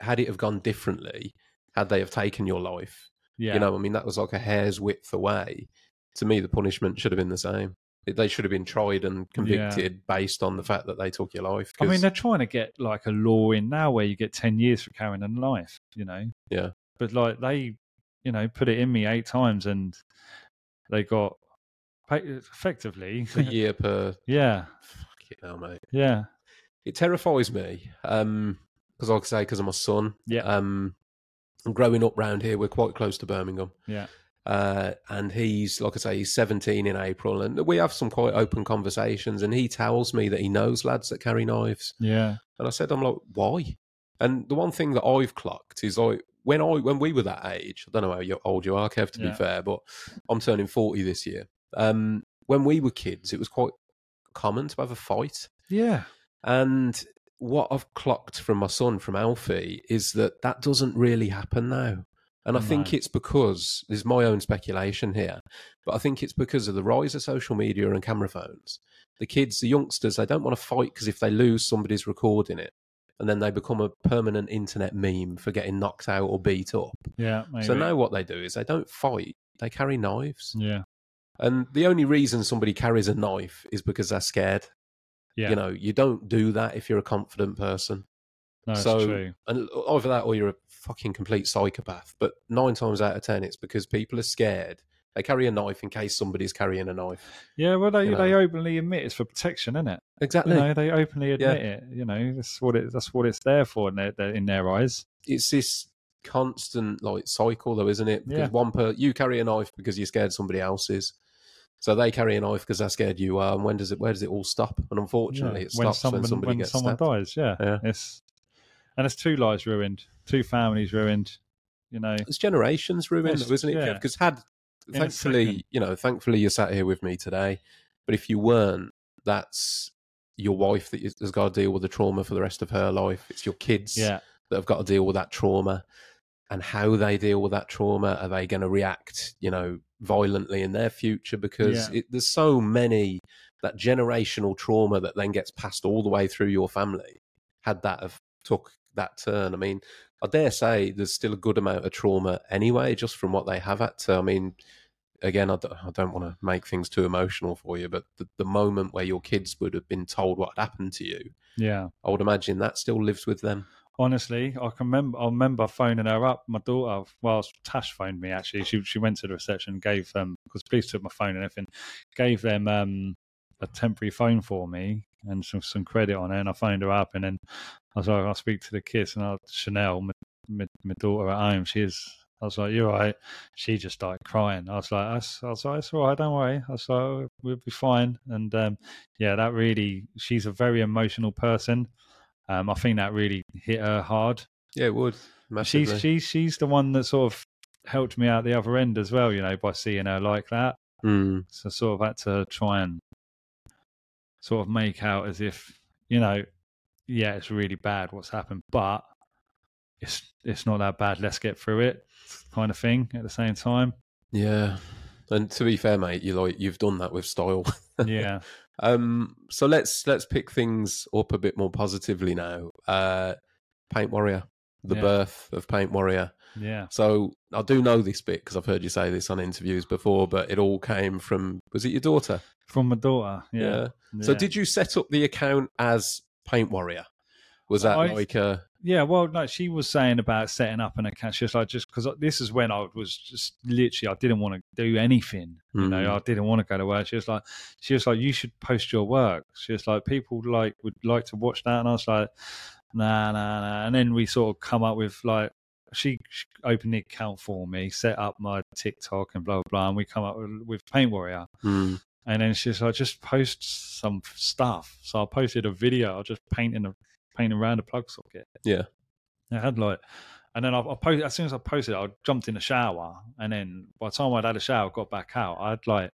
had it have gone differently, had they have taken your life, yeah. You know, I mean, that was like a hair's width away. To me, the punishment should have been the same. They should have been tried and convicted based on the fact that they took your life. Cause... I mean, they're trying to get like a law in now where you get 10 years for carrying a knife, you know? Yeah. But like they, you know, put it in me 8 times and they got effectively... a year per... Yeah. Fucking hell, mate. Yeah. It terrifies me because, like I say, because of my son. Yeah. And growing up round here, we're quite close to Birmingham. Yeah. And he's, like I say, he's 17 in April, and we have some quite open conversations, and he tells me that he knows lads that carry knives. Yeah. And I said, I'm like, why? And the one thing that I've clocked is like, when we were that age, I don't know how old you are, Kev, to be fair, but I'm turning 40 this year. When we were kids, it was quite common to have a fight. Yeah. And what I've clocked from my son, from Alfie, is that doesn't really happen now. And I think it's because, this is my own speculation here, but I think it's because of the rise of social media and camera phones. The kids, the youngsters, they don't want to fight because if they lose, somebody's recording it. And then they become a permanent internet meme for getting knocked out or beat up. Yeah, maybe. So now what they do is they don't fight, they carry knives. Yeah. And the only reason somebody carries a knife is because they're scared. Yeah. You know, you don't do that if you're a confident person. No, so, it's true. And either that or you're a fucking complete psychopath. But 9 times out of 10, it's because people are scared. They carry a knife in case somebody's carrying a knife. Yeah, well, they openly admit it's for protection, isn't it? Exactly. You know, they openly admit it. You know, that's what it's there for in their eyes. It's this constant like cycle, though, isn't it? Because you carry a knife because you're scared somebody else is. So they carry a knife because they're scared you are. And where does it all stop? And unfortunately, it stops when somebody gets stabbed. Someone dies. Yeah. And it's 2 lives ruined, 2 families ruined, you know. It's generations ruined, isn't it? Because thankfully you're sat here with me today. But if you weren't, that's your wife that has got to deal with the trauma for the rest of her life. It's your kids that have got to deal with that trauma. And how they deal with that trauma, are they going to react, you know, violently in their future? Because there's so many, that generational trauma that then gets passed all the way through your family, took that turn. I mean, I dare say there's still a good amount of trauma anyway, just from what they have had to. I mean, again, I don't want to make things too emotional for you, but the moment where your kids would have been told what had happened to you, I would imagine that still lives with them. Honestly, I remember phoning her up, my daughter. Well, Tash phoned me actually. She went to the reception, gave them, because police took my phone and everything, gave them a temporary phone for me and some credit on it. And I phoned her up, and then I was like, I'll speak to the kids. And Chanel, my daughter at home, I was like, you're right. She just started crying. I was like, it's all right, don't worry. I was like, we'll be fine. And that really, she's a very emotional person. I think that really hit her hard. Yeah, it would. Massively. She's the one that sort of helped me out the other end as well, you know, by seeing her like that. Mm. So sort of had to try and sort of make out as if, you know, yeah, it's really bad what's happened, but it's not that bad. Let's get through it, kind of thing. At the same time, yeah. And to be fair, mate, you've done that with style. Yeah. So let's pick things up a bit more positively now. Paint Warrior, the birth of Paint Warrior. Yeah. So I do know this bit because I've heard you say this on interviews before, but it all came from, was it your daughter? From my daughter. Yeah. So did you set up the account as Paint Warrior? Was that Yeah, well, no, she was saying about setting up an account. She was like, just because this is when I was just literally, I didn't want to do anything. You know, I didn't want to go to work. She was like, you should post your work. She was like, people would like to watch that, and I was like, nah. And then we sort of come up with like she opened the account for me, set up my TikTok and blah, blah, blah. And we come up with Paint Warrior. Mm. And then she's like, just post some stuff. So I posted a video. I just painting around a plug socket. Yeah. I had like, and then I posted, as soon as I posted it, I jumped in the shower. And then by the time I'd had a shower, got back out, I had like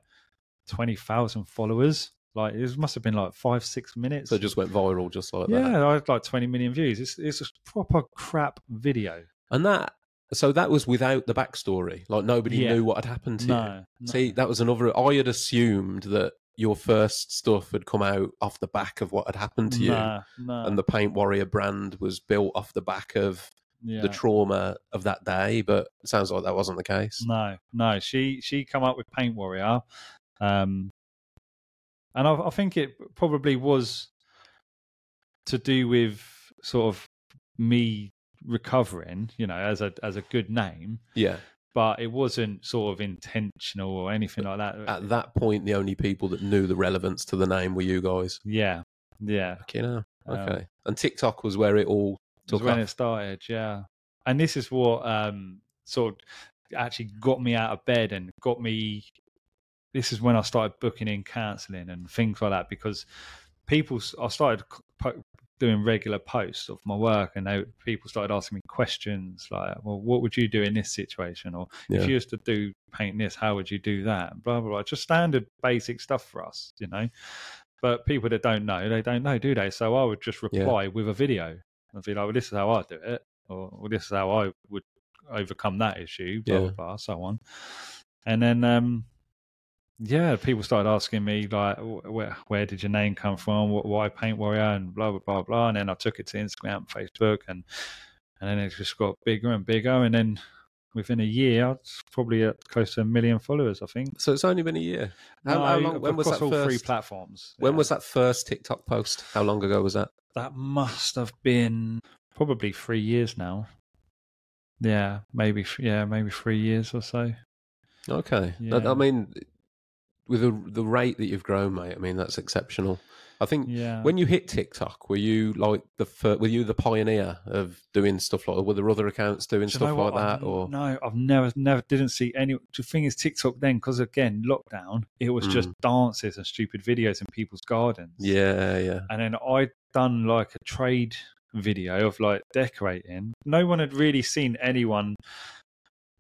20,000 followers. Like it must have been like 5-6 minutes. So it just went viral just like that. Yeah, I had like 20 million views. It's a proper crap video. And that, so that was without the backstory. Like nobody knew what had happened to you. No. See, that was another, I had assumed that your first stuff had come out off the back of what had happened to you. No. And the Paint Warrior brand was built off the back of the trauma of that day. But it sounds like that wasn't the case. No. She come up with Paint Warrior. And I think it probably was to do with sort of me recovering, you know, as a good name. Yeah. But it wasn't sort of intentional or anything like that. At that point, the only people that knew the relevance to the name were you guys. Yeah. Yeah. Okay. No. Okay. And TikTok was where it all took off. When it started, yeah. And this is what sort of actually got me out of bed and got me... This is when I started booking in counselling and things like that, because I started doing regular posts of my work, and people started asking me questions like, well, what would you do in this situation? Or if you used to do paint this, how would you do that? Blah, blah, blah. Just standard basic stuff for us, you know. But people that don't know, they don't know, do they? So I would just reply with a video and be like, well, this is how I do it, or well, this is how I would overcome that issue, blah, blah, blah, so on. And then... yeah, people started asking me, like, where did your name come from? Why Paint Warrior? And blah, blah, blah, blah. And then I took it to Instagram, Facebook, and then it just got bigger and bigger. And then within a year, I was probably at close to 1 million followers, I think. So it's only been a year. How long? When was that all first? Three platforms. When was that first TikTok post? How long ago was that? That must have been probably 3 years now. Yeah, maybe 3 years or so. Okay. Yeah. I mean... With the rate that you've grown, mate, I mean, that's exceptional. I think when you hit TikTok, were you like the pioneer of doing stuff like that? Were there other accounts doing stuff like that? No, I've never didn't see any. The thing is, TikTok then, because again, lockdown, it was just dances and stupid videos in people's gardens. Yeah, yeah. And then I'd done like a trade video of like decorating. No one had really seen anyone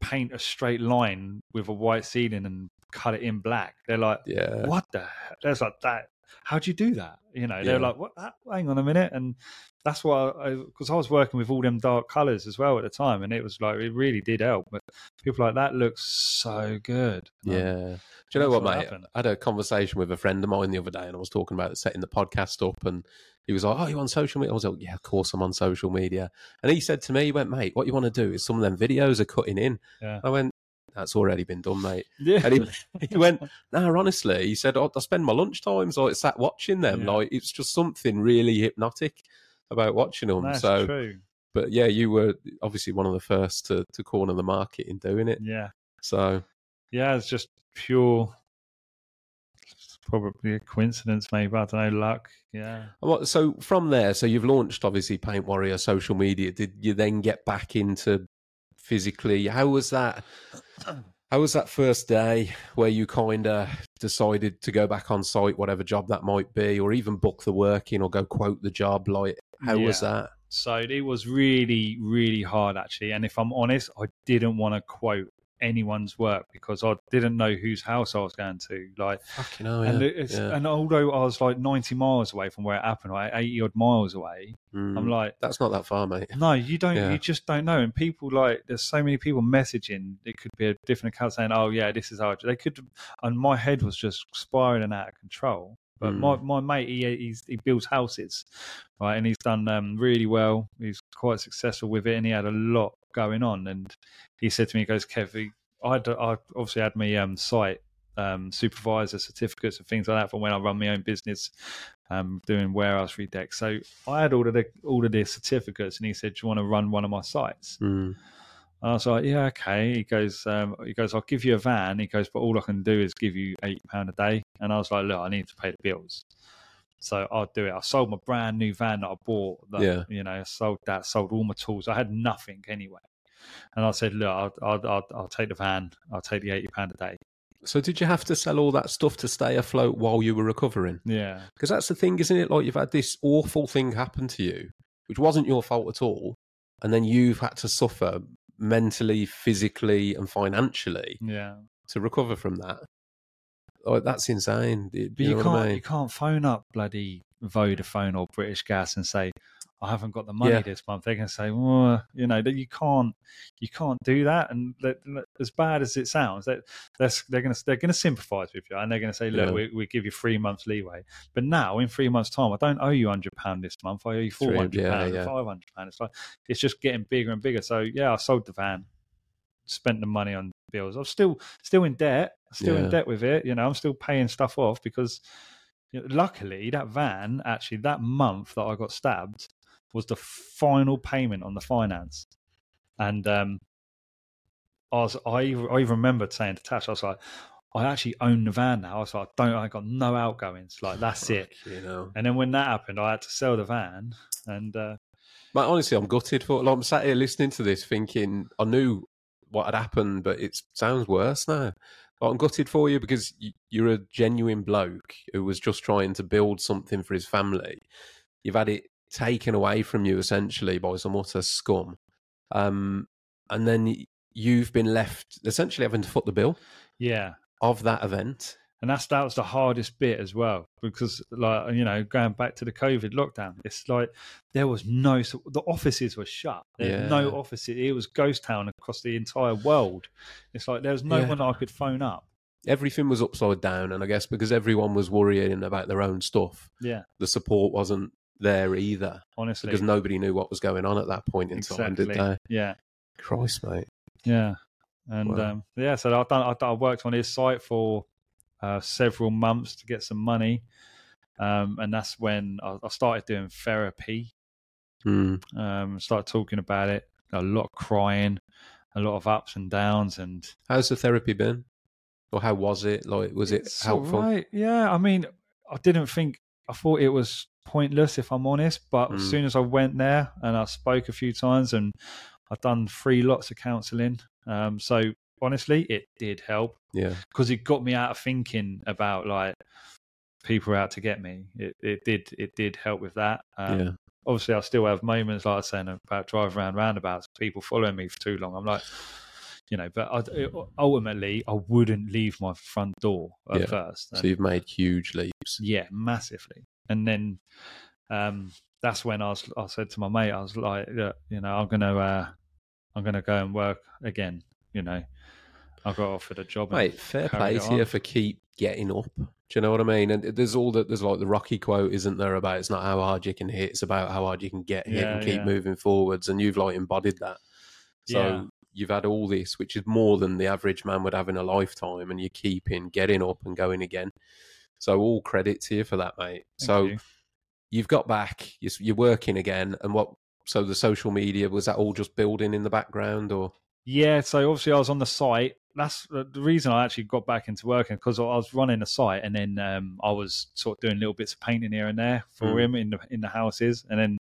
paint a straight line with a white ceiling and cut it in black. They're like, what the hell? There's like that. How do you do that? You know, they're like, what? Hang on a minute. And that's why, because I was working with all them dark colors as well at the time, and it was like it really did help. But people like that looks so good. Do you know what, mate? Happened. I had a conversation with a friend of mine the other day, and I was talking about setting the podcast up, and he was like, oh, you on social media? I was like, yeah, of course I'm on social media. And he said to me, he went, mate, what you want to do is some of them videos are cutting in. Yeah. I went, that's already been done, mate. Yeah. And he went, no, honestly, he said, I spend my lunch times like sat watching them. Yeah. Like it's just something really hypnotic about watching them. That's so true. But yeah, you were obviously one of the first to corner the market in doing it. Yeah. So yeah, it's just pure, probably a coincidence, maybe, I don't know, luck. Yeah. So from there, so you've launched obviously Paint Warrior social media. Did you then get back into physically? How was that first day where you kind of decided to go back on site, whatever job that might be, or even book the work in or go quote the job? Like, how was that? So it was really, really hard, actually. And if I'm honest, I didn't want to quote anyone's work because I didn't know whose house I was going to. Like, fucking hell, and although I was like 90 miles away from where it happened, like 80 odd miles away, I'm like, that's not that far, mate. No, you don't. Yeah. You just don't know. And people, like, there's so many people messaging. It could be a different account saying, "Oh yeah, this is how I do." They could, and my head was just spiraling out of control. But my mate, he builds houses, right? And he's done really well. He's quite successful with it, and he had a lot going on. And he said to me, he goes, "Kev, I obviously had my site supervisor certificates and things like that from when I run my own business, doing warehouse redeck. So I had all of the certificates." And he said, "Do you want to run one of my sites?" Mm. And I was like, "Yeah, okay." He goes, "I'll give you a van." He goes, "But all I can do is give you £8 a day." And I was like, "Look, I need to pay the bills, so I'll do it." I sold my brand new van that I bought. You know, I sold all my tools. I had nothing anyway. And I said, look, I'll take the van. I'll take the £80 a day. So did you have to sell all that stuff to stay afloat while you were recovering? Yeah. Because that's the thing, isn't it? Like, you've had this awful thing happen to you, which wasn't your fault at all. And then you've had to suffer mentally, physically, and financially to recover from that. Oh, that's insane. But you can't, I mean? You can't phone up bloody Vodafone or British Gas and say, I haven't got the money this month. They can say, well, you know, that you can't do that. And as bad as it sounds, they're going to sympathise with you, and they're going to say, look, we give you 3 months leeway. But now, in 3 months' time, I don't owe you £100 this month. I owe you £400, £500. It's just getting bigger and bigger. So I sold the van, spent the money on bills. I'm still in debt. In debt with it. You know, I'm still paying stuff off because, you know, luckily that van, actually that month that I got stabbed, was the final payment on the finance. And I remembered saying to Tasha, I was like, I actually own the van now. I was like, I got no outgoings. Like, that's it. You know. And then when that happened, I had to sell the van. And but honestly, I'm gutted for it. Like, I'm sat here listening to this thinking I knew what had happened, but it sounds worse now. Like, I'm gutted for you because you're a genuine bloke who was just trying to build something for his family. You've had it taken away from you essentially by some utter scum, and then you've been left essentially having to foot the bill of that event. And that was the hardest bit as well, because, like, you know, going back to the COVID lockdown, it's like there was the offices were shut. There were no offices. It was ghost town across the entire world. It's like there was no one I could phone up. Everything was upside down, and I guess because everyone was worrying about their own stuff, the support wasn't there either, honestly, because nobody knew what was going on at that point in time, did they? Christ, mate. And wow. So I worked on his site for several months to get some money, and that's when I started doing therapy. Started talking about it, a lot of crying, a lot of ups and downs. And how's the therapy been, or how was it? Like, was it helpful? Right. I mean, I thought it was pointless, if I'm honest, but as soon as I went there and I spoke a few times, and I've done 3 lots of counselling, so honestly it did help, because it got me out of thinking about, like, people out to get me. It did help with that. Obviously I still have moments, like I was saying about driving around roundabouts, people following me for too long, I'm like, you know, but ultimately I wouldn't leave my front door at first. And so you've made huge leaps. Massively. And then that's when I said to my mate, I was like, you know, I'm gonna go and work again. You know, I got offered a job. Mate, fair play to you for keep getting up. Do you know what I mean? And there's like the Rocky quote, isn't there, about it's not how hard you can hit, it's about how hard you can get hit and keep moving forwards. And you've, like, embodied that. So you've had all this, which is more than the average man would have in a lifetime, and you're keeping getting up and going again. So all credit to you for that, mate. Thank you. You've got back, you're working again, and so the social media, was that all just building in the background, or? Yeah, so obviously I was on the site. That's the reason I actually got back into working, because I was running a site, and then I was sort of doing little bits of painting here and there for him in the houses. And then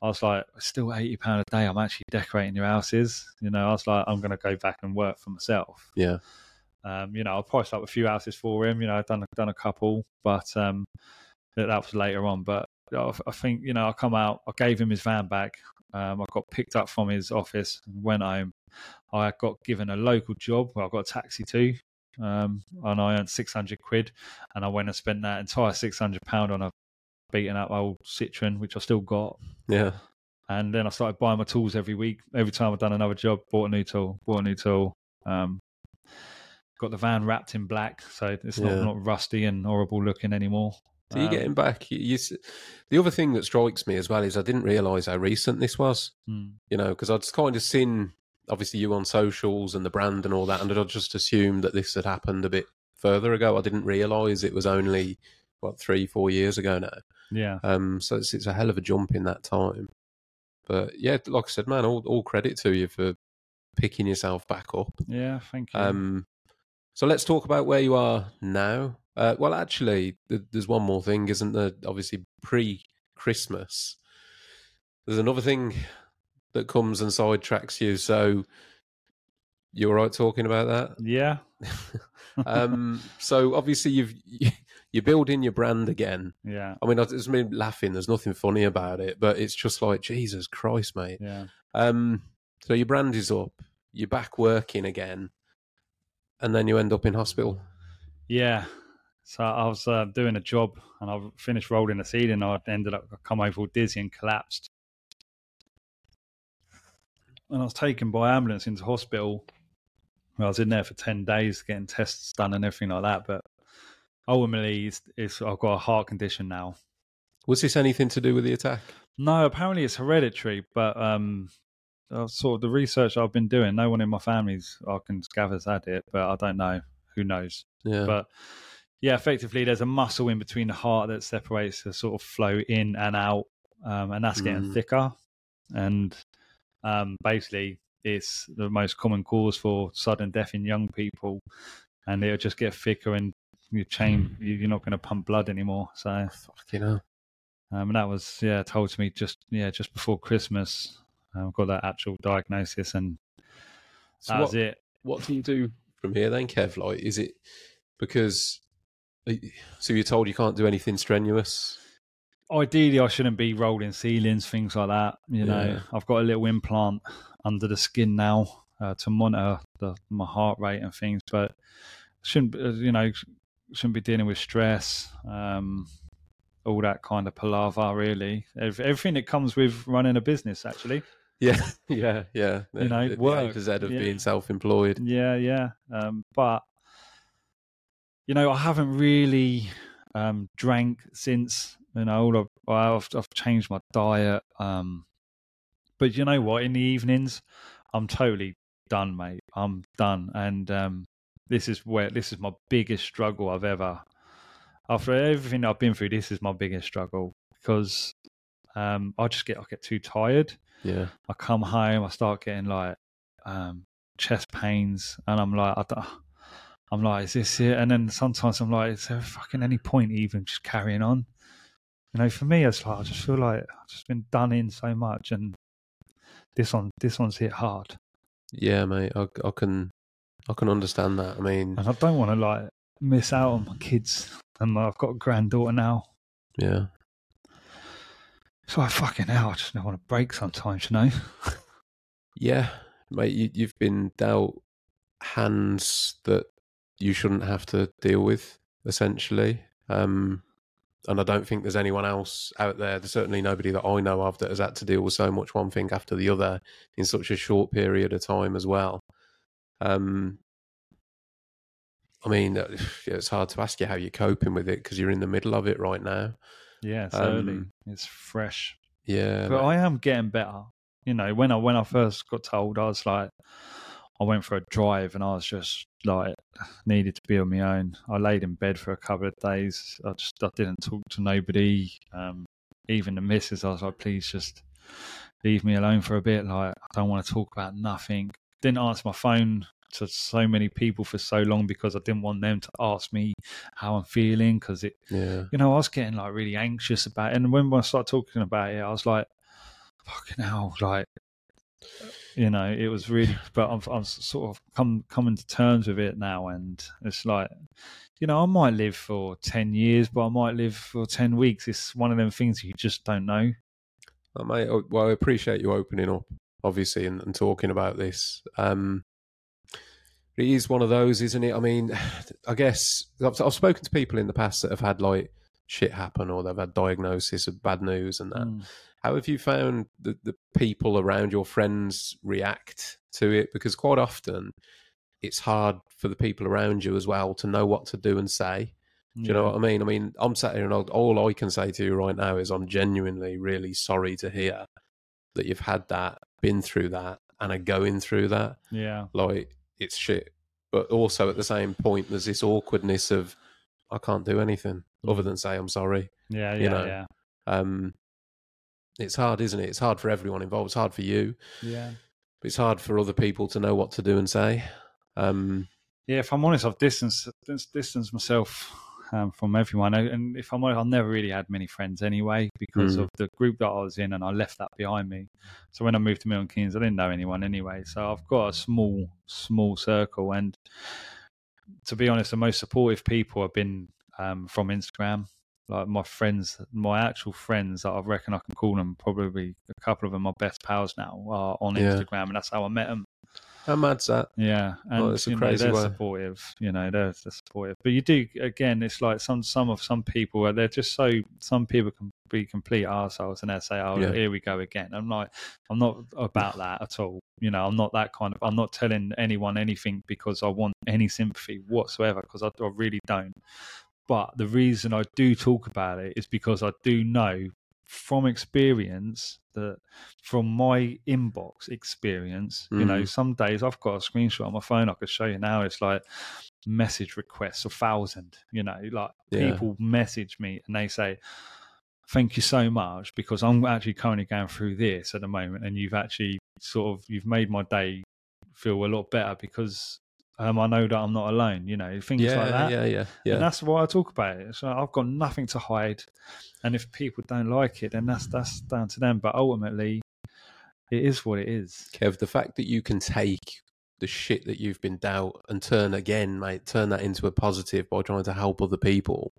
I was like, it's still £80 a day. I'm actually decorating your houses. You know, I was like, I'm going to go back and work for myself. Yeah. You know, I priced up a few houses for him. You know, I've done a couple, but that was later on. But I think, you know, I come out, I gave him his van back. I got picked up from his office and went home. I got given a local job where I got a taxi to, and I earned £600, and I went and spent that entire £600 on a beating up old Citroen, which I still got. Yeah. And then I started buying my tools every week. Every time I've done another job, bought a new tool. Got the van wrapped in black, so it's not rusty and horrible looking anymore. So you're getting back. The other thing that strikes me as well is I didn't realise how recent this was, you know, because I'd kind of seen, obviously, you on socials and the brand and all that, and I'd just assumed that this had happened a bit further ago. I didn't realise it was only, 3-4 years ago now. Yeah. So it's a hell of a jump in that time. But, yeah, like I said, man, all credit to you for picking yourself back up. Yeah, thank you. So let's talk about where you are now. Well, actually, there's one more thing, isn't there? Obviously, pre-Christmas, there's another thing that comes and sidetracks you. So you all right talking about that? Yeah. So obviously you're building your brand again. Yeah. I mean, I just mean laughing. There's nothing funny about it, but it's just like, Jesus Christ, mate. Yeah. So your brand is up. You're back working again. And then you end up in hospital. Yeah. So I was doing a job and I finished rolling a ceiling. I ended up, I come over all dizzy and collapsed. And I was taken by ambulance into hospital. I was in there for 10 days getting tests done and everything like that. But ultimately, I've got a heart condition now. Was this anything to do with the attack? No, apparently it's hereditary. But sort of the research I've been doing, no one in my family's, I can gather, has had it. But I don't know. Who knows? Yeah. But yeah, effectively, there's a muscle in between the heart that separates the sort of flow in and out. And that's getting thicker. And basically, it's the most common cause for sudden death in young people, and it'll just get thicker and your chain, you're not going to pump blood anymore. So fucking hell. And that was told to me just before Christmas. I got that actual diagnosis, and so that was it. What do you do from here then, Kev? Like, is it because so you're told you can't do anything strenuous? Ideally, I shouldn't be rolling ceilings, things like that. You know, I've got a little implant under the skin now to monitor my heart rate and things, but shouldn't be dealing with stress, all that kind of palaver, really. Everything that comes with running a business, actually. Yeah. You know, work. The A to Z of being self-employed. Yeah. But, you know, I haven't really drank since. You know, I've changed my diet. But you know what? In the evenings, I'm totally done, mate. I'm done. And this is my biggest struggle I've ever. After everything I've been through, this is my biggest struggle because I get too tired. Yeah. I come home, I start getting like chest pains, and I'm like, is this it? And then sometimes I'm like, is there fucking any point even just carrying on? You know, for me, it's like I just feel like I've just been done in so much, and this one's hit hard. Yeah, mate, I can understand that. I mean, and I don't want to like miss out on my kids, and I've got a granddaughter now. Yeah, so I fucking hell, I just don't want to break sometimes, you know. Yeah, mate, you've been dealt hands that you shouldn't have to deal with, essentially. And I don't think there's anyone else out there, there's certainly nobody that I know of that has had to deal with so much one thing after the other in such a short period of time as well. I mean, it's hard to ask you how you're coping with it because you're in the middle of it right now. Yeah, it's early. It's fresh. Yeah. But I am getting better. You know, when I first got told, I was like, I went for a drive and I was just like needed to be on my own. I laid in bed for a couple of days. I didn't talk to nobody, even the missus. I was like, please just leave me alone for a bit. Like, I don't want to talk about nothing. Didn't answer my phone to so many people for so long because I didn't want them to ask me how I'm feeling because you know, I was getting like really anxious about it. And when I started talking about it, I was like, fucking hell, like. You know, it was really, but I'm sort of coming to terms with it now, and it's like, you know, I might live for 10 years, but I might live for 10 weeks. It's one of them things you just don't know. Oh, mate, well, I appreciate you opening up, obviously, and talking about this. It is one of those, isn't it? I mean, I guess I've spoken to people in the past that have had like shit happen or they've had diagnosis of bad news and that. How have you found the people around your friends react to it? Because quite often it's hard for the people around you as well to know what to do and say. Do you know what I mean? I mean, I'm sat here and all I can say to you right now is I'm genuinely really sorry to hear that you've had that, been through that, and are going through that. Yeah. Like, it's shit. But also at the same point, there's this awkwardness of I can't do anything other than say I'm sorry. Yeah, you know? Yeah. It's hard, isn't it? It's hard for everyone involved. It's hard for you. Yeah. But it's hard for other people to know what to do and say. If I'm honest, I've distanced myself from everyone. And if I'm honest, I never really had many friends anyway because of the group that I was in, and I left that behind me. So when I moved to Milton Keynes, I didn't know anyone anyway. So I've got a small circle. And to be honest, the most supportive people have been from Instagram. Like my friends, my actual friends that I reckon I can call them, probably a couple of them, my best pals now are on Instagram, and that's how I met them. How mad's that? Yeah, and it's a crazy way. Supportive. You know, they're supportive. But you do, again, it's like some people where they're just so. Some people can be complete arseholes, and they say, "Oh, here we go again." I'm like, I'm not about that at all. You know, I'm not that kind of. I'm not telling anyone anything because I want any sympathy whatsoever, because I really don't. But the reason I do talk about it is because I do know from experience that from my inbox experience, you know, some days I've got a screenshot on my phone I could show you now. It's like message requests 1,000, you know, like people message me and they say, thank you so much because I'm actually currently going through this at the moment, and you've actually you've made my day feel a lot better because I know that I'm not alone, you know, things like that. Yeah. And that's why I talk about it. So I've got nothing to hide. And if people don't like it, then that's down to them. But ultimately, it is what it is. Kev, the fact that you can take the shit that you've been dealt and turn that into a positive by trying to help other people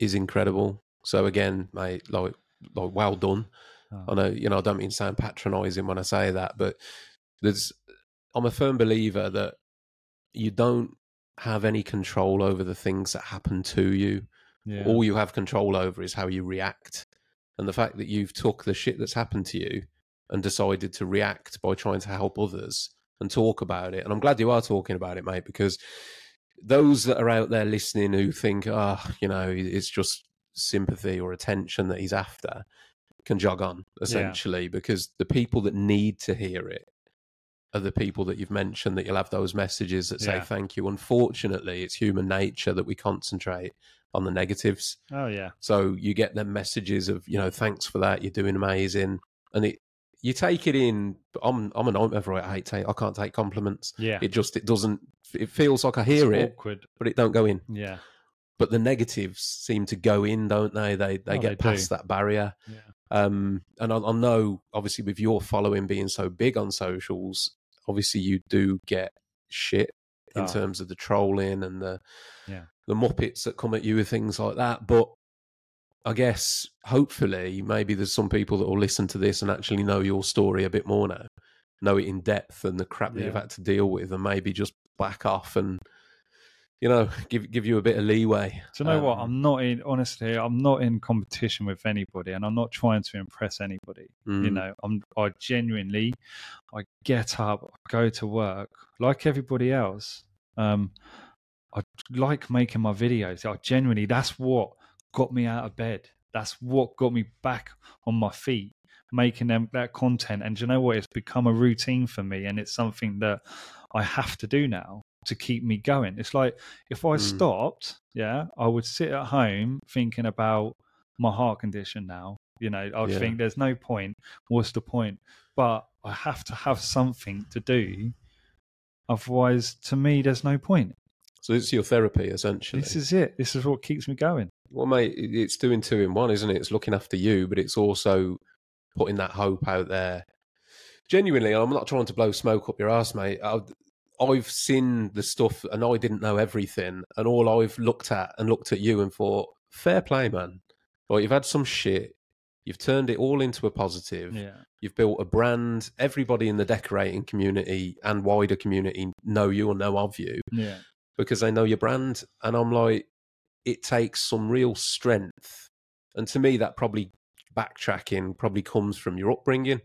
is incredible. So again, mate, like well done. Oh. I know, you know, I don't mean to sound patronising when I say that, but I'm a firm believer that you don't have any control over the things that happen to you. Yeah. All you have control over is how you react. And the fact that you've took the shit that's happened to you and decided to react by trying to help others and talk about it. And I'm glad you are talking about it, mate, because those that are out there listening who think, you know, it's just sympathy or attention that he's after can jog on, essentially, because the people that need to hear it are the people that you've mentioned, that you'll have those messages that say thank you. Unfortunately, it's human nature that we concentrate on the negatives. Oh, yeah. So you get them messages of, you know, thanks for that, you're doing amazing. And you take it in. I'm a nightmare. I can't take compliments. Yeah. It feels like I hear it's awkward, but it don't go in. Yeah. But the negatives seem to go in, don't they? They get past that barrier. Yeah. And I know, obviously, with your following being so big on socials, obviously you do get shit in terms of the trolling and the muppets that come at you with things like that. But I guess hopefully maybe there's some people that will listen to this and actually know your story a bit more now, know it in depth and the crap that you've had to deal with, and maybe just back off and, you know, give you a bit of leeway. Do you know what? I'm not in competition with anybody, and I'm not trying to impress anybody. You know, I genuinely, I get up, I go to work like everybody else. I like making my videos. I genuinely, that's what got me out of bed. That's what got me back on my feet, making that content. And do you know what? It's become a routine for me, and it's something that I have to do now to keep me going. It's like if I stopped, I would sit at home thinking about my heart condition now. You know, I would think there's no point. What's the point? But I have to have something to do. Otherwise, to me, there's no point. So it's your therapy, essentially. This is it. This is what keeps me going. Well, mate, it's doing two in one, isn't it? It's looking after you, but it's also putting that hope out there. Genuinely, I'm not trying to blow smoke up your ass, mate. I've seen the stuff and I didn't know everything, and all I've looked at you and thought, fair play, man. Like, you've had some shit. You've turned it all into a positive. Yeah. You've built a brand. Everybody in the decorating community and wider community know you or know of you because they know your brand. And I'm like, it takes some real strength. And to me, that probably comes from your upbringing.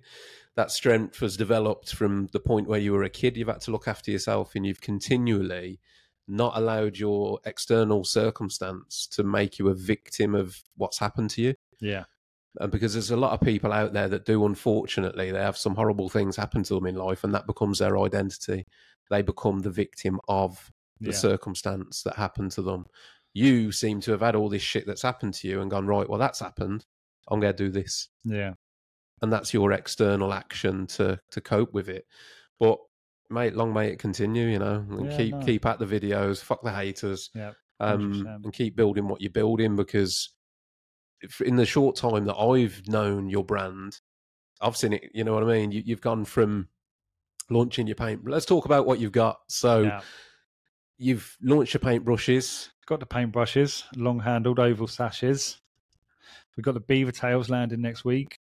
That strength was developed from the point where you were a kid. You've had to look after yourself, and you've continually not allowed your external circumstance to make you a victim of what's happened to you. Yeah. And because there's a lot of people out there that do, unfortunately, they have some horrible things happen to them in life, and that becomes their identity. They become the victim of the circumstance that happened to them. You seem to have had all this shit that's happened to you and gone, right, well, that's happened. I'm going to do this. Yeah. And that's your external action to cope with it. But, mate, long may it continue, you know, and keep at the videos. Fuck the haters. Yeah. and keep building what you're building, because if, in the short time that I've known your brand, I've seen it, you know what I mean? You've gone from launching your paint. Let's talk about what you've got. So you've launched your paintbrushes. Got the paintbrushes, long-handled oval sashes. We've got the beaver tails landing next week.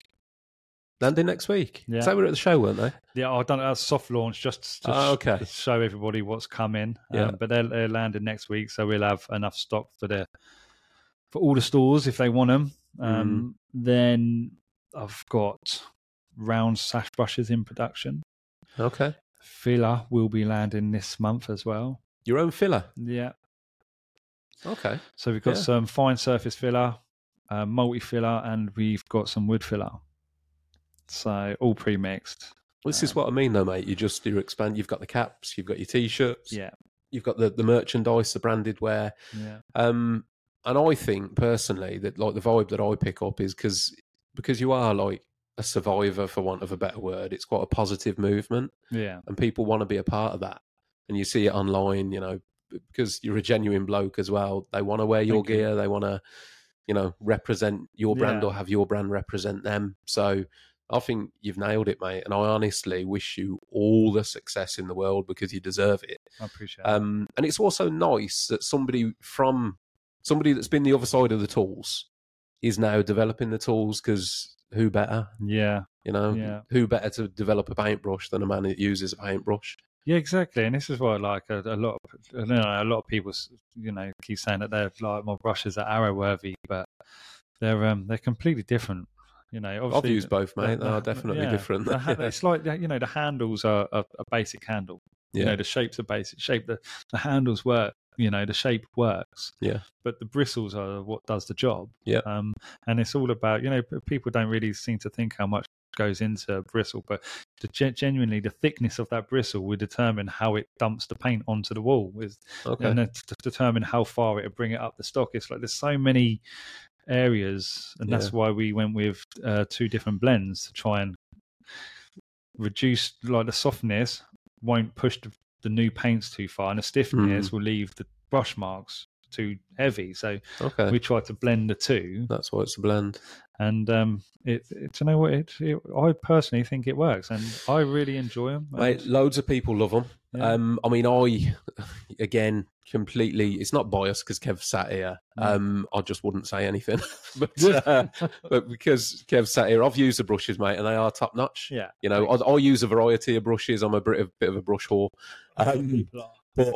Landing next week? Yeah. So they were at the show, weren't they? Yeah, I've done a soft launch just to to show everybody what's coming. But they're landing next week, so we'll have enough stock for all the stores if they want them. Then I've got round sash brushes in production. Okay. Filler will be landing this month as well. Your own filler? Yeah. Okay. So we've got some fine surface filler, multi-filler, and we've got some wood filler. So all pre-mixed. Well, this is what I mean though, mate. You're expanding. You've got the caps, you've got your T-shirts. Yeah. You've got the merchandise, the branded wear. Yeah. And I think personally that like the vibe that I pick up is because you are like a survivor, for want of a better word. It's quite a positive movement. Yeah. And people want to be a part of that. And you see it online, you know, because you're a genuine bloke as well. They want to wear your gear. They want to, you know, represent your brand or have your brand represent them. So I think you've nailed it, mate. And I honestly wish you all the success in the world because you deserve it. I appreciate it. And it's also nice that somebody that's been the other side of the tools is now developing the tools, because who better? Yeah. You know, who better to develop a paintbrush than a man that uses a paintbrush? Yeah, exactly. And this is what, like, a lot of people, you know, keep saying that they're like, my brushes are arrow-worthy, but they're completely different. You know, I've used both, mate. They are definitely different. It's like, you know, the handles are a basic handle. Yeah. You know, the shapes are basic. The handles work. You know, the shape works. Yeah. But the bristles are what does the job. Yeah. And it's all about, you know, people don't really seem to think how much goes into a bristle, but genuinely the thickness of that bristle will determine how it dumps the paint onto the wall, and to determine how far it'll bring it up the stock. It's like there's so many areas, and that's why we went with two different blends to try and reduce, like, the softness won't push the new paints too far, and the stiffness will leave the brush marks too heavy. So we tried to blend the two. That's why it's a blend. And I personally think it works, and I really enjoy them. Mate, loads of people love them. Yeah. I mean, completely, it's not biased because Kev sat here. I just wouldn't say anything, but because Kev sat here, I've used the brushes, mate, and they are top notch. Yeah, you know, I use a variety of brushes. I'm a bit of a brush whore, but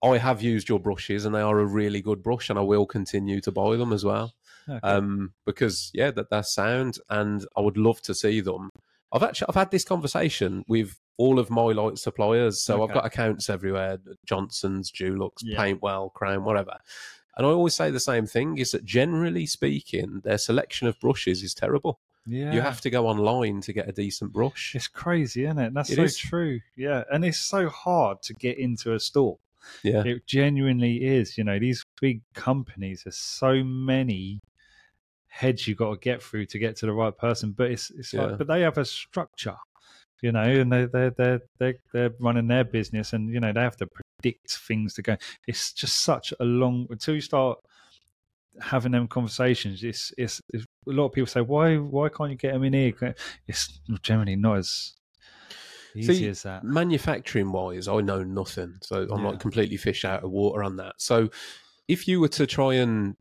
I have used your brushes, and they are a really good brush, and I will continue to buy them as well. Okay. Because they're sound, and I would love to see them. I've had this conversation with all of my light suppliers, so I've got accounts everywhere: Johnson's, Dulux, Paintwell, Crown, whatever. And I always say the same thing: is that generally speaking, their selection of brushes is terrible. Yeah, you have to go online to get a decent brush. It's crazy, isn't it? That's so true. Yeah, and it's so hard to get into a store. Yeah, it genuinely is. You know, these big companies, there's so many heads you got to get through to get to the right person, but it's like, but they have a structure, you know, and they're running their business, and you know they have to predict things to go. It's just such a long until you start having them conversations. It's a lot of people say, why can't you get them in here? It's generally not as easy as that. Manufacturing wise, I know nothing, so I'm like completely fish out of water on that. So if you were to try and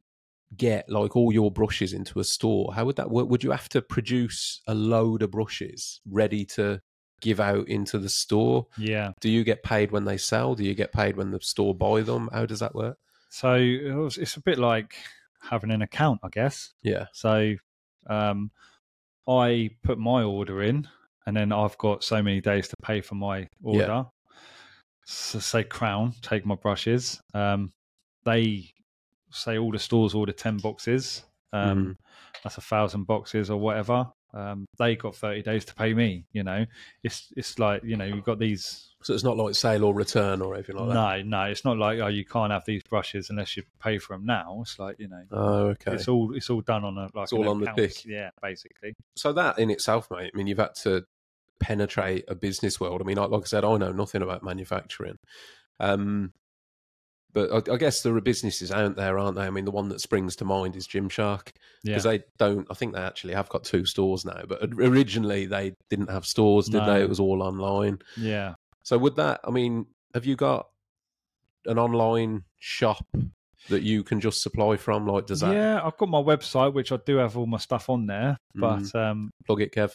get like all your brushes into a store, how would that work? Would you have to produce a load of brushes ready to give out into the store? Yeah. Do you get paid when they sell? Do you get paid when the store buy them? How does that work? So it's a bit like having an account, I guess. Yeah. So I put my order in, and then I've got so many days to pay for my order. Yeah. So say Crown take my brushes. They say all the stores order 10 boxes, that's 1,000 boxes or whatever. They got 30 days to pay me, you know. It's like, you know, you've got these. So it's not like sale or return or anything like that? No, it's not like, oh, you can't have these brushes unless you pay for them now. It's like, you know, it's all done on a, like, it's all on account. The pick. Yeah, basically. So that in itself, mate, I mean, you've had to penetrate a business world. I mean, like I said, I know nothing about manufacturing. But I guess there are businesses out there, aren't they? I mean, the one that springs to mind is Gymshark, because they don't, I think they actually have got 2 stores now, but originally they didn't have stores, did they? It was all online. Yeah. So would that, I mean, have you got an online shop that you can just supply from? Like, does that? Yeah, I've got my website, which I do have all my stuff on there, but... plug it, Kev.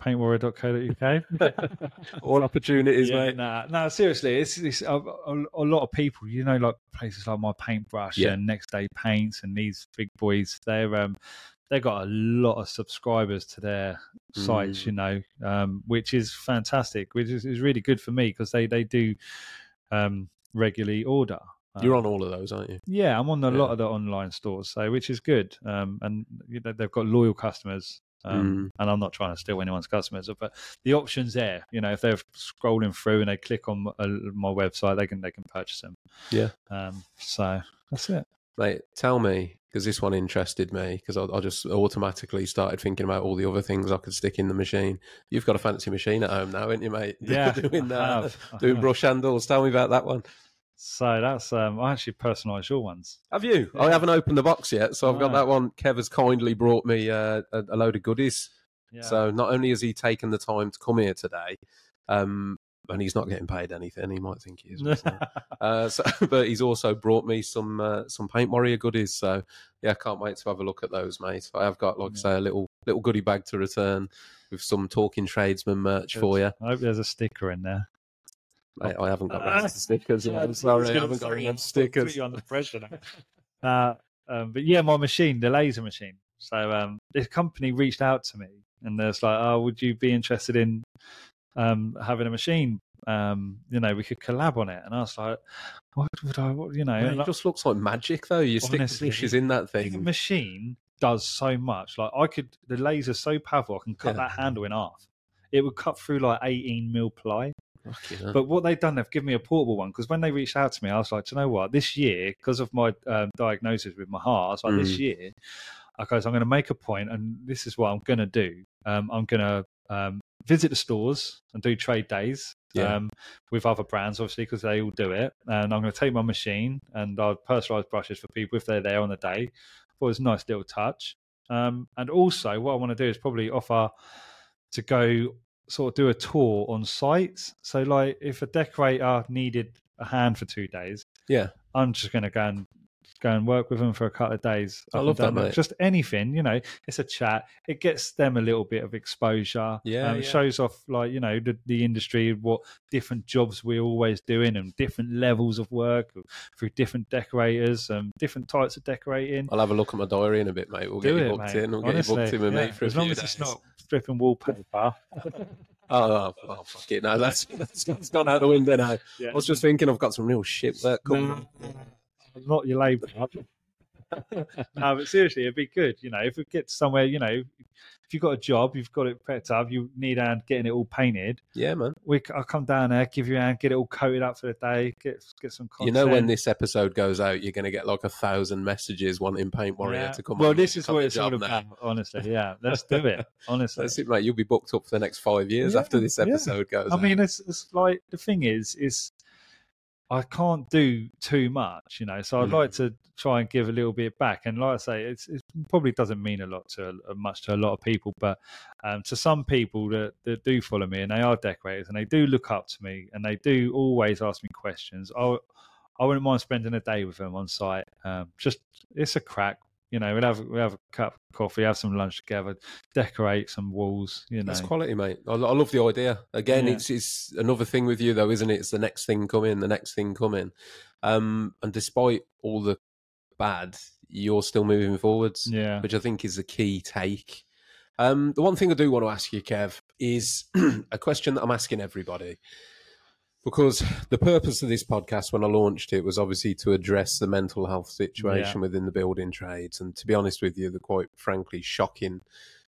paintwarrior.co.uk. All opportunities, mate. Nah, seriously, it's a lot of people, you know, like places like My Paintbrush and Next Day Paints and these big boys, they've got a lot of subscribers to their sites, you know, which is fantastic, which is really good for me because they do regularly order. You're on all of those, aren't you? Yeah, I'm on a lot of the online stores, so which is good. And you know, they've got loyal customers. And I'm not trying to steal anyone's customers, but the option's there. You know, if they're scrolling through and they click on my website, they can purchase them. Yeah. So that's it. Mate, tell me, because this one interested me, because I just automatically started thinking about all the other things I could stick in the machine. You've got a fancy machine at home now, haven't you, mate? Yeah, Doing brush handles. Tell me about that one. So that's I actually personalised your ones. Have you? Yeah. I haven't opened the box yet, so I've got that one. Kev has kindly brought me a load of goodies. Yeah. So not only has he taken the time to come here today, and he's not getting paid anything. He might think he is. But he's also brought me some Paint Warrior goodies. So yeah, I can't wait to have a look at those, mate. I have got, like I say, a little goodie bag to return with some Talking Tradesman merch for you. I hope there's a sticker in there. Mate, I haven't got stickers. Yeah, I'm sorry, I haven't got any stickers. Put you under pressure now. But yeah, my machine, the laser machine. So this company reached out to me, and they're like, "Oh, would you be interested in having a machine? You know, we could collab on it." And I was like, "What would I? What, you know?" Mate, it just looks like magic, though. You stick the brushes in that thing. The machine does so much. Like the laser's so powerful, I can cut that handle in half. It would cut through like 18 mil ply. But what they've done, they've given me a portable one, because when they reached out to me, I was like, do you know what? This year, because of my diagnosis with my heart, I was like, this year, okay, so I'm going to make a point, and this is what I'm going to do. I'm going to visit the stores and do trade days with other brands, obviously, because they all do it. And I'm going to take my machine, and I'll personalise brushes for people if they're there on the day. I thought it was a nice little touch. And also, what I want to do is probably offer to go sort of do a tour on sites. So like if a decorator needed a hand for 2 days, I'm just going to go and work with them for a couple of days. I love that, mate. Just anything, you know, it's a chat. It gets them a little bit of exposure. Shows off, like, you know, the industry, what different jobs we're always doing and different levels of work through different decorators and different types of decorating. I'll have a look at my diary in a bit, mate. We'll get you booked in. We'll get you booked in with me for a few days. As long as it's not stripping wallpaper. Oh, fuck it. No, that's gone out the window now. Yeah. I was just thinking I've got some real shit work coming. Not your labour. No, but seriously, it'd be good. You know, if we get somewhere, you know, if you've got a job, you've got it prepped up, you need a hand getting it all painted. Yeah, man. I'll come down there, give you a hand, get it all coated up for the day, get some content. You know, when this episode goes out, you're going to get like 1,000 messages wanting Paint Warrior to come on. Well, this is what it's all about, honestly. Yeah, let's do it. Honestly. That's it, mate. You'll be booked up for the next 5 years after this episode goes out. I mean, it's like, the thing is I can't do too much, you know, so I'd like to try and give a little bit back. And like I say, it probably doesn't mean a lot to a lot of people, but to some people that do follow me, and they are decorators, and they do look up to me, and they do always ask me questions. I wouldn't mind spending a day with them on site. Just, it's a crack. You know, we'll have a cup of coffee, have some lunch together, decorate some walls. You know, that's quality, mate. I love the idea. Again, it's another thing with you, though, isn't it? It's the next thing coming, and despite all the bad, you're still moving forwards. Yeah, which I think is a key take. The one thing I do want to ask you, Kev, is a question that I'm asking everybody. Because the purpose of this podcast, when I launched it, was obviously to address the mental health situation within the building trades. And to be honest with you, the quite frankly shocking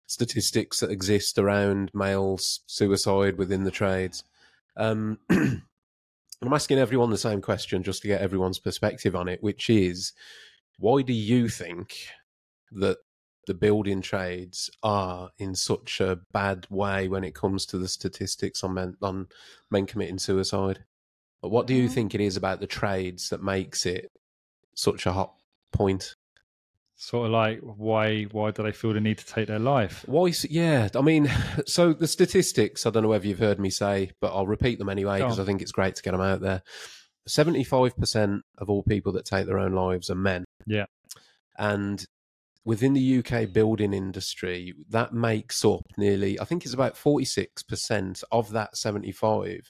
statistics that exist around male suicide within the trades. I'm asking everyone the same question just to get everyone's perspective on it, which is, why do you think that the building trades are in such a bad way when it comes to the statistics on men committing suicide? But what do you think it is about the trades that makes it such a hot point? Sort of like, why do they feel the need to take their life? Why? Yeah, I mean, so the statistics, I don't know whether you've heard me say, but I'll repeat them anyway because I think it's great to get them out there. 75% of all people that take their own lives are men. Yeah. And within the UK building industry, that makes up nearly, I think it's about 46% of that 75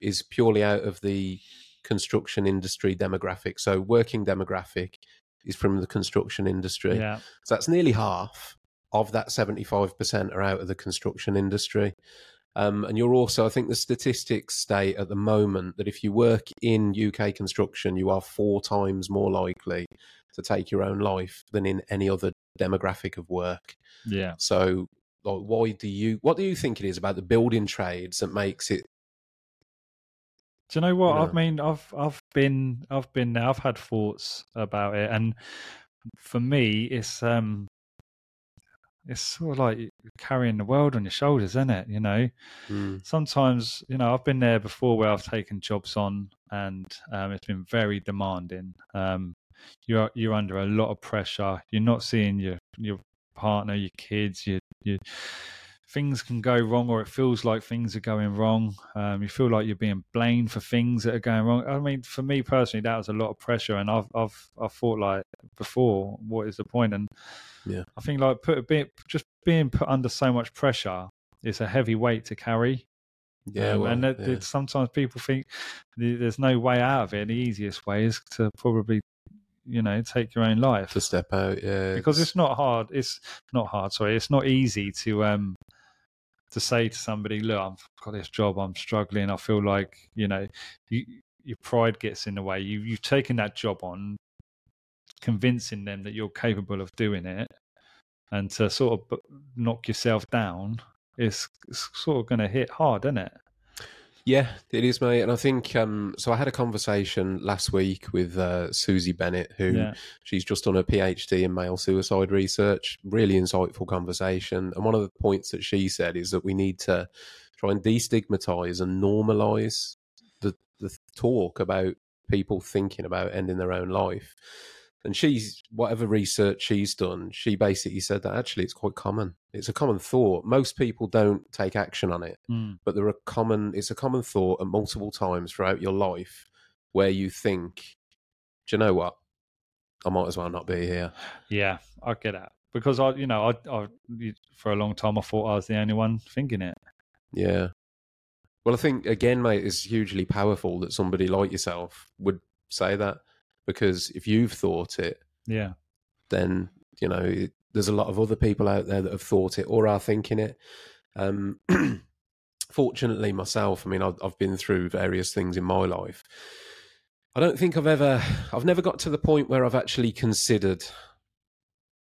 is purely out of the construction industry demographic. So working demographic is from the construction industry. Yeah. So that's nearly half of that 75% are out of the construction industry. And you're also, I think the statistics state at the moment that if you work in UK construction, you are 4 times more likely to take your own life than in any other demographic of work. Yeah. So like, what do you think it is about the building trades that makes it? Do you know what? I mean, I've been there. I've had thoughts about it, and for me, it's sort of like carrying the world on your shoulders, isn't it? You know, sometimes, you know, I've been there before where I've taken jobs on, and it's been very demanding. You're under a lot of pressure. You're not seeing your partner, your kids, your things can go wrong, or it feels like things are going wrong. You feel like you're being blamed for things that are going wrong. I mean, for me personally, that was a lot of pressure, and I've thought like before, what is the point? And yeah, I think like being put under so much pressure is a heavy weight to carry. Yeah, sometimes people think there's no way out of it. And the easiest way is to probably, you know, take your own life, to step out. Yeah, because it's not hard. Sorry, it's not easy to say to somebody, look, I've got this job, I'm struggling, I feel like, you know, your pride gets in the way. You've taken that job on, convincing them that you're capable of doing it, and to sort of knock yourself down, it's sort of going to hit hard, isn't it? Yeah, it is, mate. And I think, so I had a conversation last week with Susie Bennett, she's just done her PhD in male suicide research. Really insightful conversation. And one of the points that she said is that we need to try and destigmatize and normalize the talk about people thinking about ending their own life. And whatever research she's done, she basically said that actually it's quite common. It's a common thought. Most people don't take action on it, but it's a common thought at multiple times throughout your life where you think, do you know what? I might as well not be here. Yeah, I get that. Because I for a long time, I thought I was the only one thinking it. Yeah. Well, I think, again, mate, it's hugely powerful that somebody like yourself would say that. Because if you've thought it, yeah, then, you know, there's a lot of other people out there that have thought it or are thinking it. Fortunately, myself, I mean, I've been through various things in my life. I don't think I've never got to the point where I've actually considered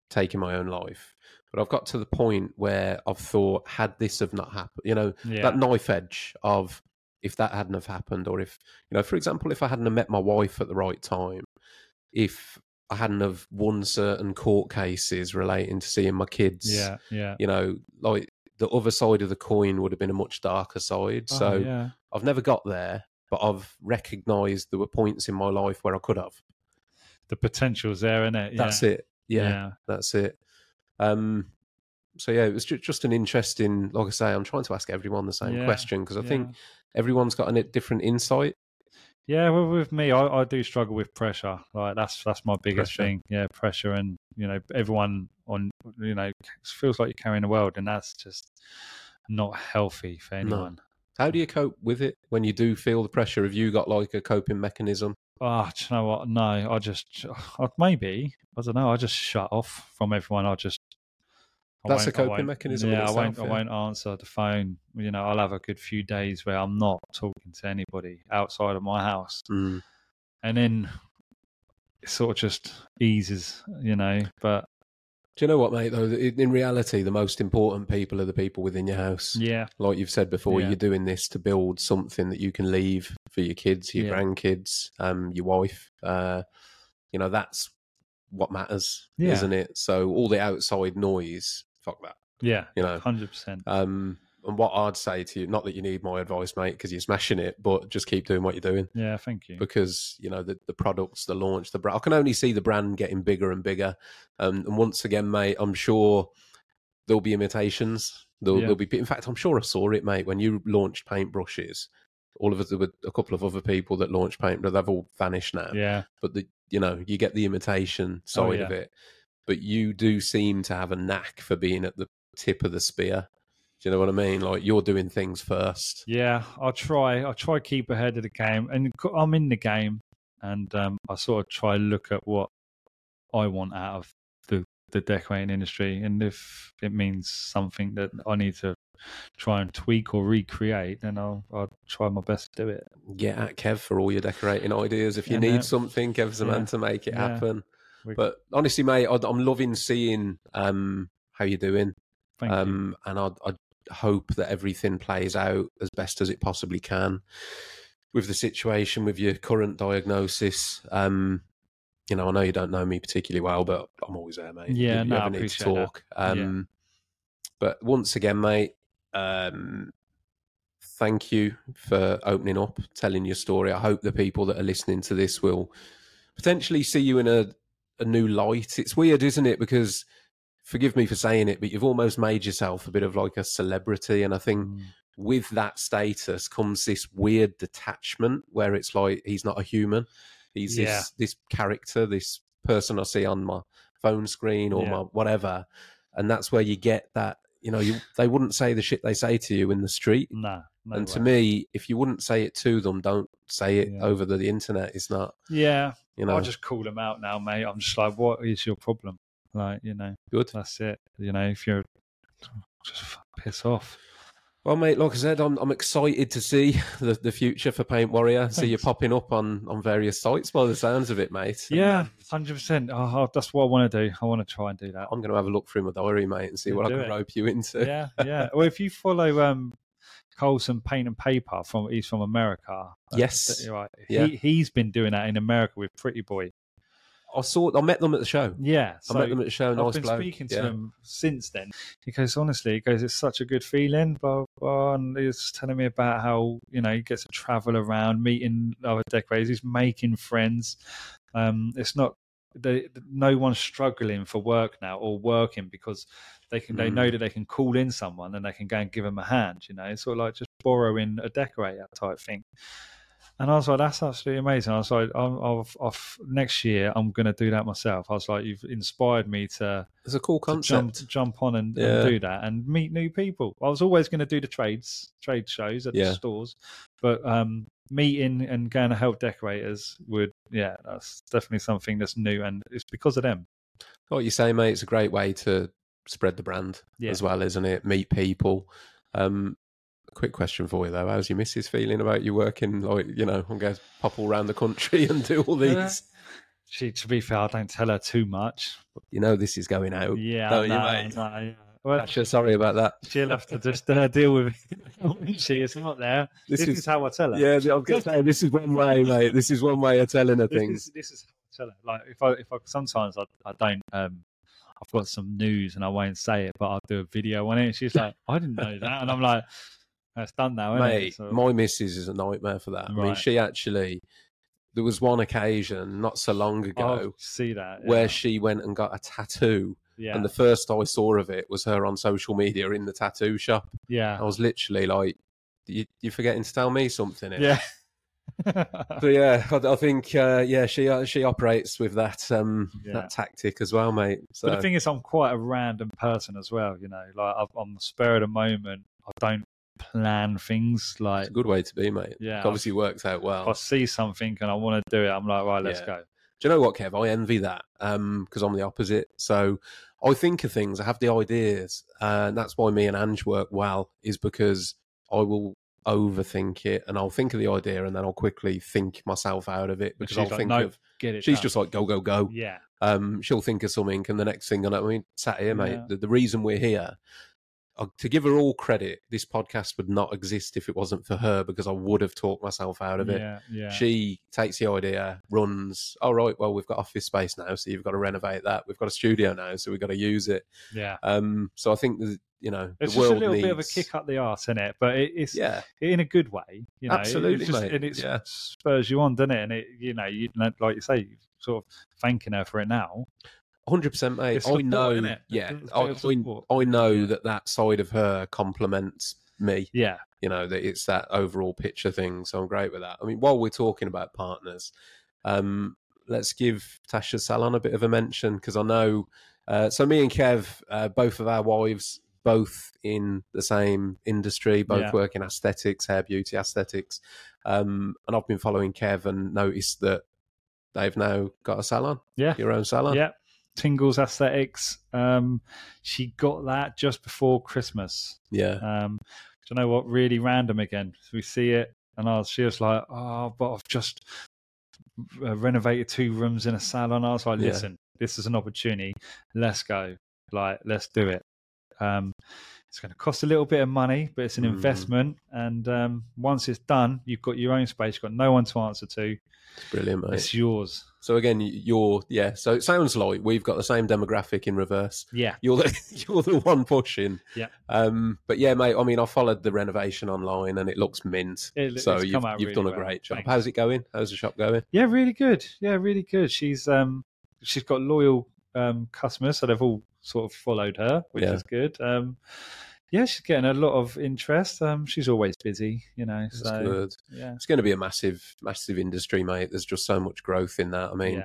taking my own life. But I've got to the point where I've thought, had this have not happened, you know, that knife edge of, if that hadn't have happened, or if, you know, for example, if I hadn't have met my wife at the right time, if I hadn't have won certain court cases relating to seeing my kids, you know, like the other side of the coin would have been a much darker side. I've never got there, but I've recognised there were points in my life where I could have. The potential's there, isn't it? Yeah. That's it. Yeah, that's it. So yeah, it was just an interesting, like I say, I'm trying to ask everyone the same question because I think everyone's got a different insight. Yeah, well, with me, I do struggle with pressure. Like that's my biggest thing. Yeah, pressure, and you know, everyone on, you know, feels like you're carrying the world, and that's just not healthy for anyone. No. How do you cope with it when you do feel the pressure? Have you got like a coping mechanism? Oh, do you know what? No, I just shut off from everyone. That's a coping mechanism. Yeah, I won't answer the phone. You know, I'll have a good few days where I'm not talking to anybody outside of my house. Mm. And then it sort of just eases, you know. But do you know what, mate, though? In reality, the most important people are the people within your house. Yeah. Like you've said before, you're doing this to build something that you can leave for your kids, your grandkids, your wife. You know, that's what matters, isn't it? So all the outside noise, fuck that. Yeah, you know, 100%. And what I'd say to you, not that you need my advice, mate, because you're smashing it, but just keep doing what you're doing. Yeah, thank you. Because, you know, the products, the launch, the brand, I can only see the brand getting bigger and bigger. And once again, mate, I'm sure there'll be imitations. There'll be, in fact, I'm sure I saw it, mate, when you launched paintbrushes. All of us, there were a couple of other people that launched paintbrushes. They've all vanished now. Yeah. But, you know, you get the imitation side of it. But you do seem to have a knack for being at the tip of the spear. Do you know what I mean? Like, you're doing things first. Yeah, I try keep ahead of the game, and I'm in the game, and I sort of try look at what I want out of the decorating industry, and if it means something that I need to try and tweak or recreate, then I'll try my best to do it. Get at Kev for all your decorating ideas. If you need something, Kev's the man to make it happen. But honestly, mate, I'm loving seeing how you're doing. Thank you. And I hope that everything plays out as best as it possibly can with the situation, with your current diagnosis. You know, I know you don't know me particularly well, but I'm always there, mate. Yeah, you ever need to talk. But once again, mate, thank you for opening up, telling your story. I hope the people that are listening to this will potentially see you in a new light. It's weird, isn't it? Because, forgive me for saying it, but you've almost made yourself a bit of like a celebrity. And I think with that status comes this weird detachment where it's like, he's not a human. He's this character, this person I see on my phone screen or my whatever. And that's where you get that, you know, they wouldn't say the shit they say to you in the street. No and way. To me, if you wouldn't say it to them, don't say it over the internet. It's not. Yeah. You know, I just call them out now, mate. I'm just like, what is your problem? Like, you know, good. That's it. You know, if you're just piss off. Well, mate, like I said, I'm excited to see the future for Paint Warrior. Thanks. So you're popping up on various sites by the sounds of it, mate. Yeah, 100%. Oh, that's what I want to do. I want to try and do that. I'm going to have a look through my diary, mate, and see what I can rope you into. Yeah. Well, if you follow Colson Paint and Paper, he's from America. Yes. Right. Yeah. He's been doing that in America with Pretty Boy. I met them at the show. Yeah. So I met them at the show. Nice I've been speaking to them since then. He goes, honestly, it's such a good feeling, blah, blah. And he was telling me about how, you know, he gets to travel around, meeting other decorators. He's making friends. It's not, no one's struggling for work now or working because they know that they can call in someone and they can go and give them a hand, you know. It's sort of like just borrowing a decorator type thing. And I was like, that's absolutely amazing. I was like, next year I'm going to do that myself. I was like, you've inspired me to... It's a cool concept. Jump on and do that and meet new people. I was always going to do the trade shows at the stores, but meeting and going to help decorators that's definitely something that's new, and it's because of them. What you say, mate, it's a great way to spread the brand as well, isn't it? Meet people. Quick question for you though, how's your missus feeling about you working, like, you know, I'm going to pop all around the country and do all these? She, to be fair, I don't tell her too much, you know. This is going out, don't you, mate? Well, Tasha, sorry about that. She'll have to just deal with it. She is not there. This is how I tell her. Yeah, I'm just saying, this is one way, mate. This is one way of telling her things. This is how I tell her. Like, if I sometimes I don't I've got some news and I won't say it, but I'll do a video on it, and she's like, I didn't know that, and I'm like, that's done now, isn't mate, it? So... My missus is a nightmare for that. Right. I mean, she actually, there was one occasion not so long ago where she went and got a tattoo. Yeah. And the first I saw of it was her on social media in the tattoo shop. Yeah. I was literally like, you're forgetting to tell me something here. Yeah. So yeah, I think she operates with that that tactic as well, mate. So but the thing is, I'm quite a random person as well, you know. Like, on the spur of the moment, I don't plan things. Like, it's a good way to be, mate. Yeah, it obviously works out well. If I see something and I want to do it, I'm like, right, let's go. Do you know what, Kev? I envy that because I'm the opposite. So I think of things, I have the ideas, and that's why me and Ange work well, is because I will overthink it, and I'll think of the idea and then I'll quickly think myself out of it, because I'll like, think get it. She's done. Just like go. Yeah. She'll think of something, and the next thing I know, I mean, sat here, mate. The reason we're here to give her all credit, this podcast would not exist if it wasn't for her, because I would have talked myself out of it. Yeah. She takes the idea, runs, all right, well, we've got office space now, so you've got to renovate that. We've got a studio now, so we've got to use it. Yeah. So I think that, you know, it's the world needs... It's just a little bit of a kick up the arse, isn't it? But it's in a good way. You know, absolutely, just, mate. And it spurs you on, doesn't it? And, it, you know, you like you say, sort of thanking her for it now. 100%, mate. It's I know that side of her complements me. Yeah. You know, that it's that overall picture thing, so I'm great with that. I mean, while we're talking about partners, let's give Tasha's salon a bit of a mention, because I know, so me and Kev, both of our wives, both in the same industry, both work in aesthetics, hair beauty aesthetics, and I've been following Kev and noticed that they've now got a salon, your own salon. Yeah. Tingles Aesthetics. She got that just before Christmas. Do you know what? Really random again. So we see it, and she was like, "Oh, but I've just renovated 2 rooms in a salon." I was like, "Listen, this is an opportunity. Let's go. Like, let's do it." It's going to cost a little bit of money, but it's an investment. And once it's done, you've got your own space. You've got no one to answer to. It's brilliant, mate. It's yours. So again, so it sounds like we've got the same demographic in reverse. Yeah. You're the one pushing. Yeah. But yeah, mate, I mean, I followed the renovation online and it looks mint. So you've done a great job. Thanks. How's it going? How's the shop going? Yeah, really good. Yeah, really good. She's got loyal customers, so they've all sort of followed her, which is good. She's getting a lot of interest. She's always busy, you know. That's good. Yeah. It's going to be a massive, massive industry, mate. There's just so much growth in that. I mean,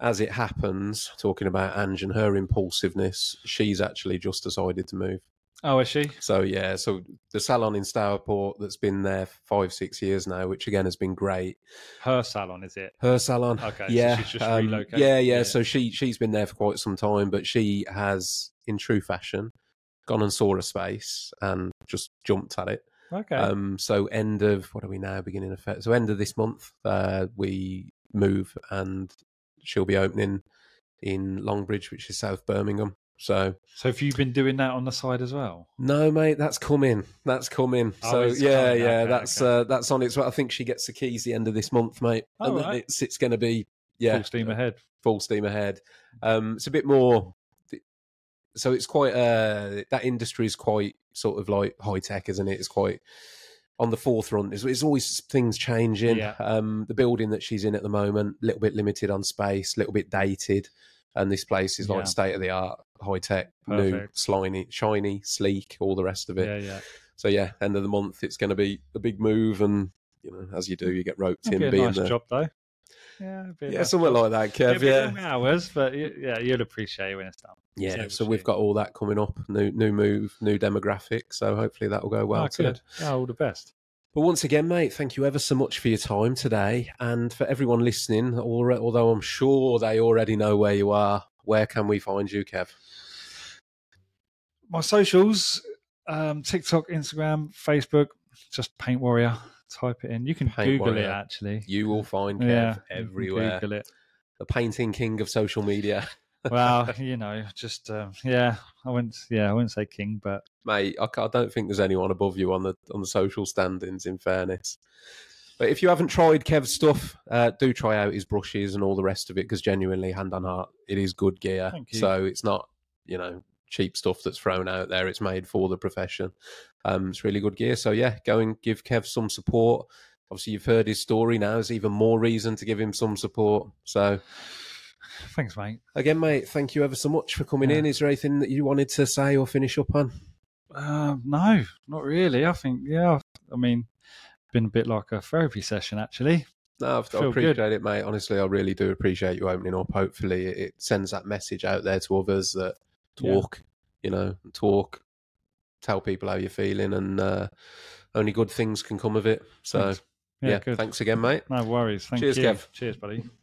as it happens, talking about Ange and her impulsiveness, she's actually just decided to move. Oh, is she? So, yeah. So the salon in Stourport that's been there 5-6 years now, which again has been great. Her salon, is it? Her salon. Okay. Yeah. So she's just relocated. Yeah. So she's been there for quite some time, but she has, in true fashion, gone and saw a space and just jumped at it. Okay. So end of, what are we now, beginning of February? So end of this month, we move and she'll be opening in Longbridge, which is South Birmingham. So have you been doing that on the side as well? No, mate, that's coming. That's on its way. I think she gets the keys the end of this month, mate. Oh, and right. It's going to be full steam ahead. It's a bit more. So it's quite that industry is quite sort of like high tech, isn't it? It's quite on the forefront. It's always things changing. Yeah. The building that she's in at the moment, a little bit limited on space, a little bit dated, and this place is like state of the art, high tech, new, slimy, shiny, sleek, all the rest of it. Yeah. So yeah, end of the month, it's going to be a big move, and you know, as you do, you get roped in. Be a nice job though. Yeah, somewhere like that, Kev. It'll be long hours, but you'll appreciate it when it's done. Yeah, so we've got all that coming up. New move, new demographic. So hopefully that will go well too. All the best. But once again, mate, thank you ever so much for your time today, and for everyone listening. Although I'm sure they already know where you are, where can we find you, Kev? My socials: TikTok, Instagram, Facebook. Just Paint Warrior. Type it in. You can Google it, actually. You will find Kev everywhere. Google it. The painting king of social media. Well, you know, just, I wouldn't say king, but... Mate, I don't think there's anyone above you on the social standings, in fairness. But if you haven't tried Kev's stuff, do try out his brushes and all the rest of it, because genuinely, hand on heart, it is good gear. Thank you. So it's not, you know... cheap stuff that's thrown out there. It's made for the profession. It's really good gear. So yeah, go and give Kev some support. Obviously you've heard his story now. There's even more reason to give him some support. So thanks, mate. Again, mate, thank you ever so much for coming in. Is there anything that you wanted to say or finish up on? No, not really. I think, I mean, been a bit like a therapy session, actually. No, I appreciate it, mate. Honestly, I really do appreciate you opening up. Hopefully it sends that message out there to others that talk, tell people how you're feeling, and only good things can come of it. So thanks again, mate. No worries. Cheers, Kev. Cheers, buddy.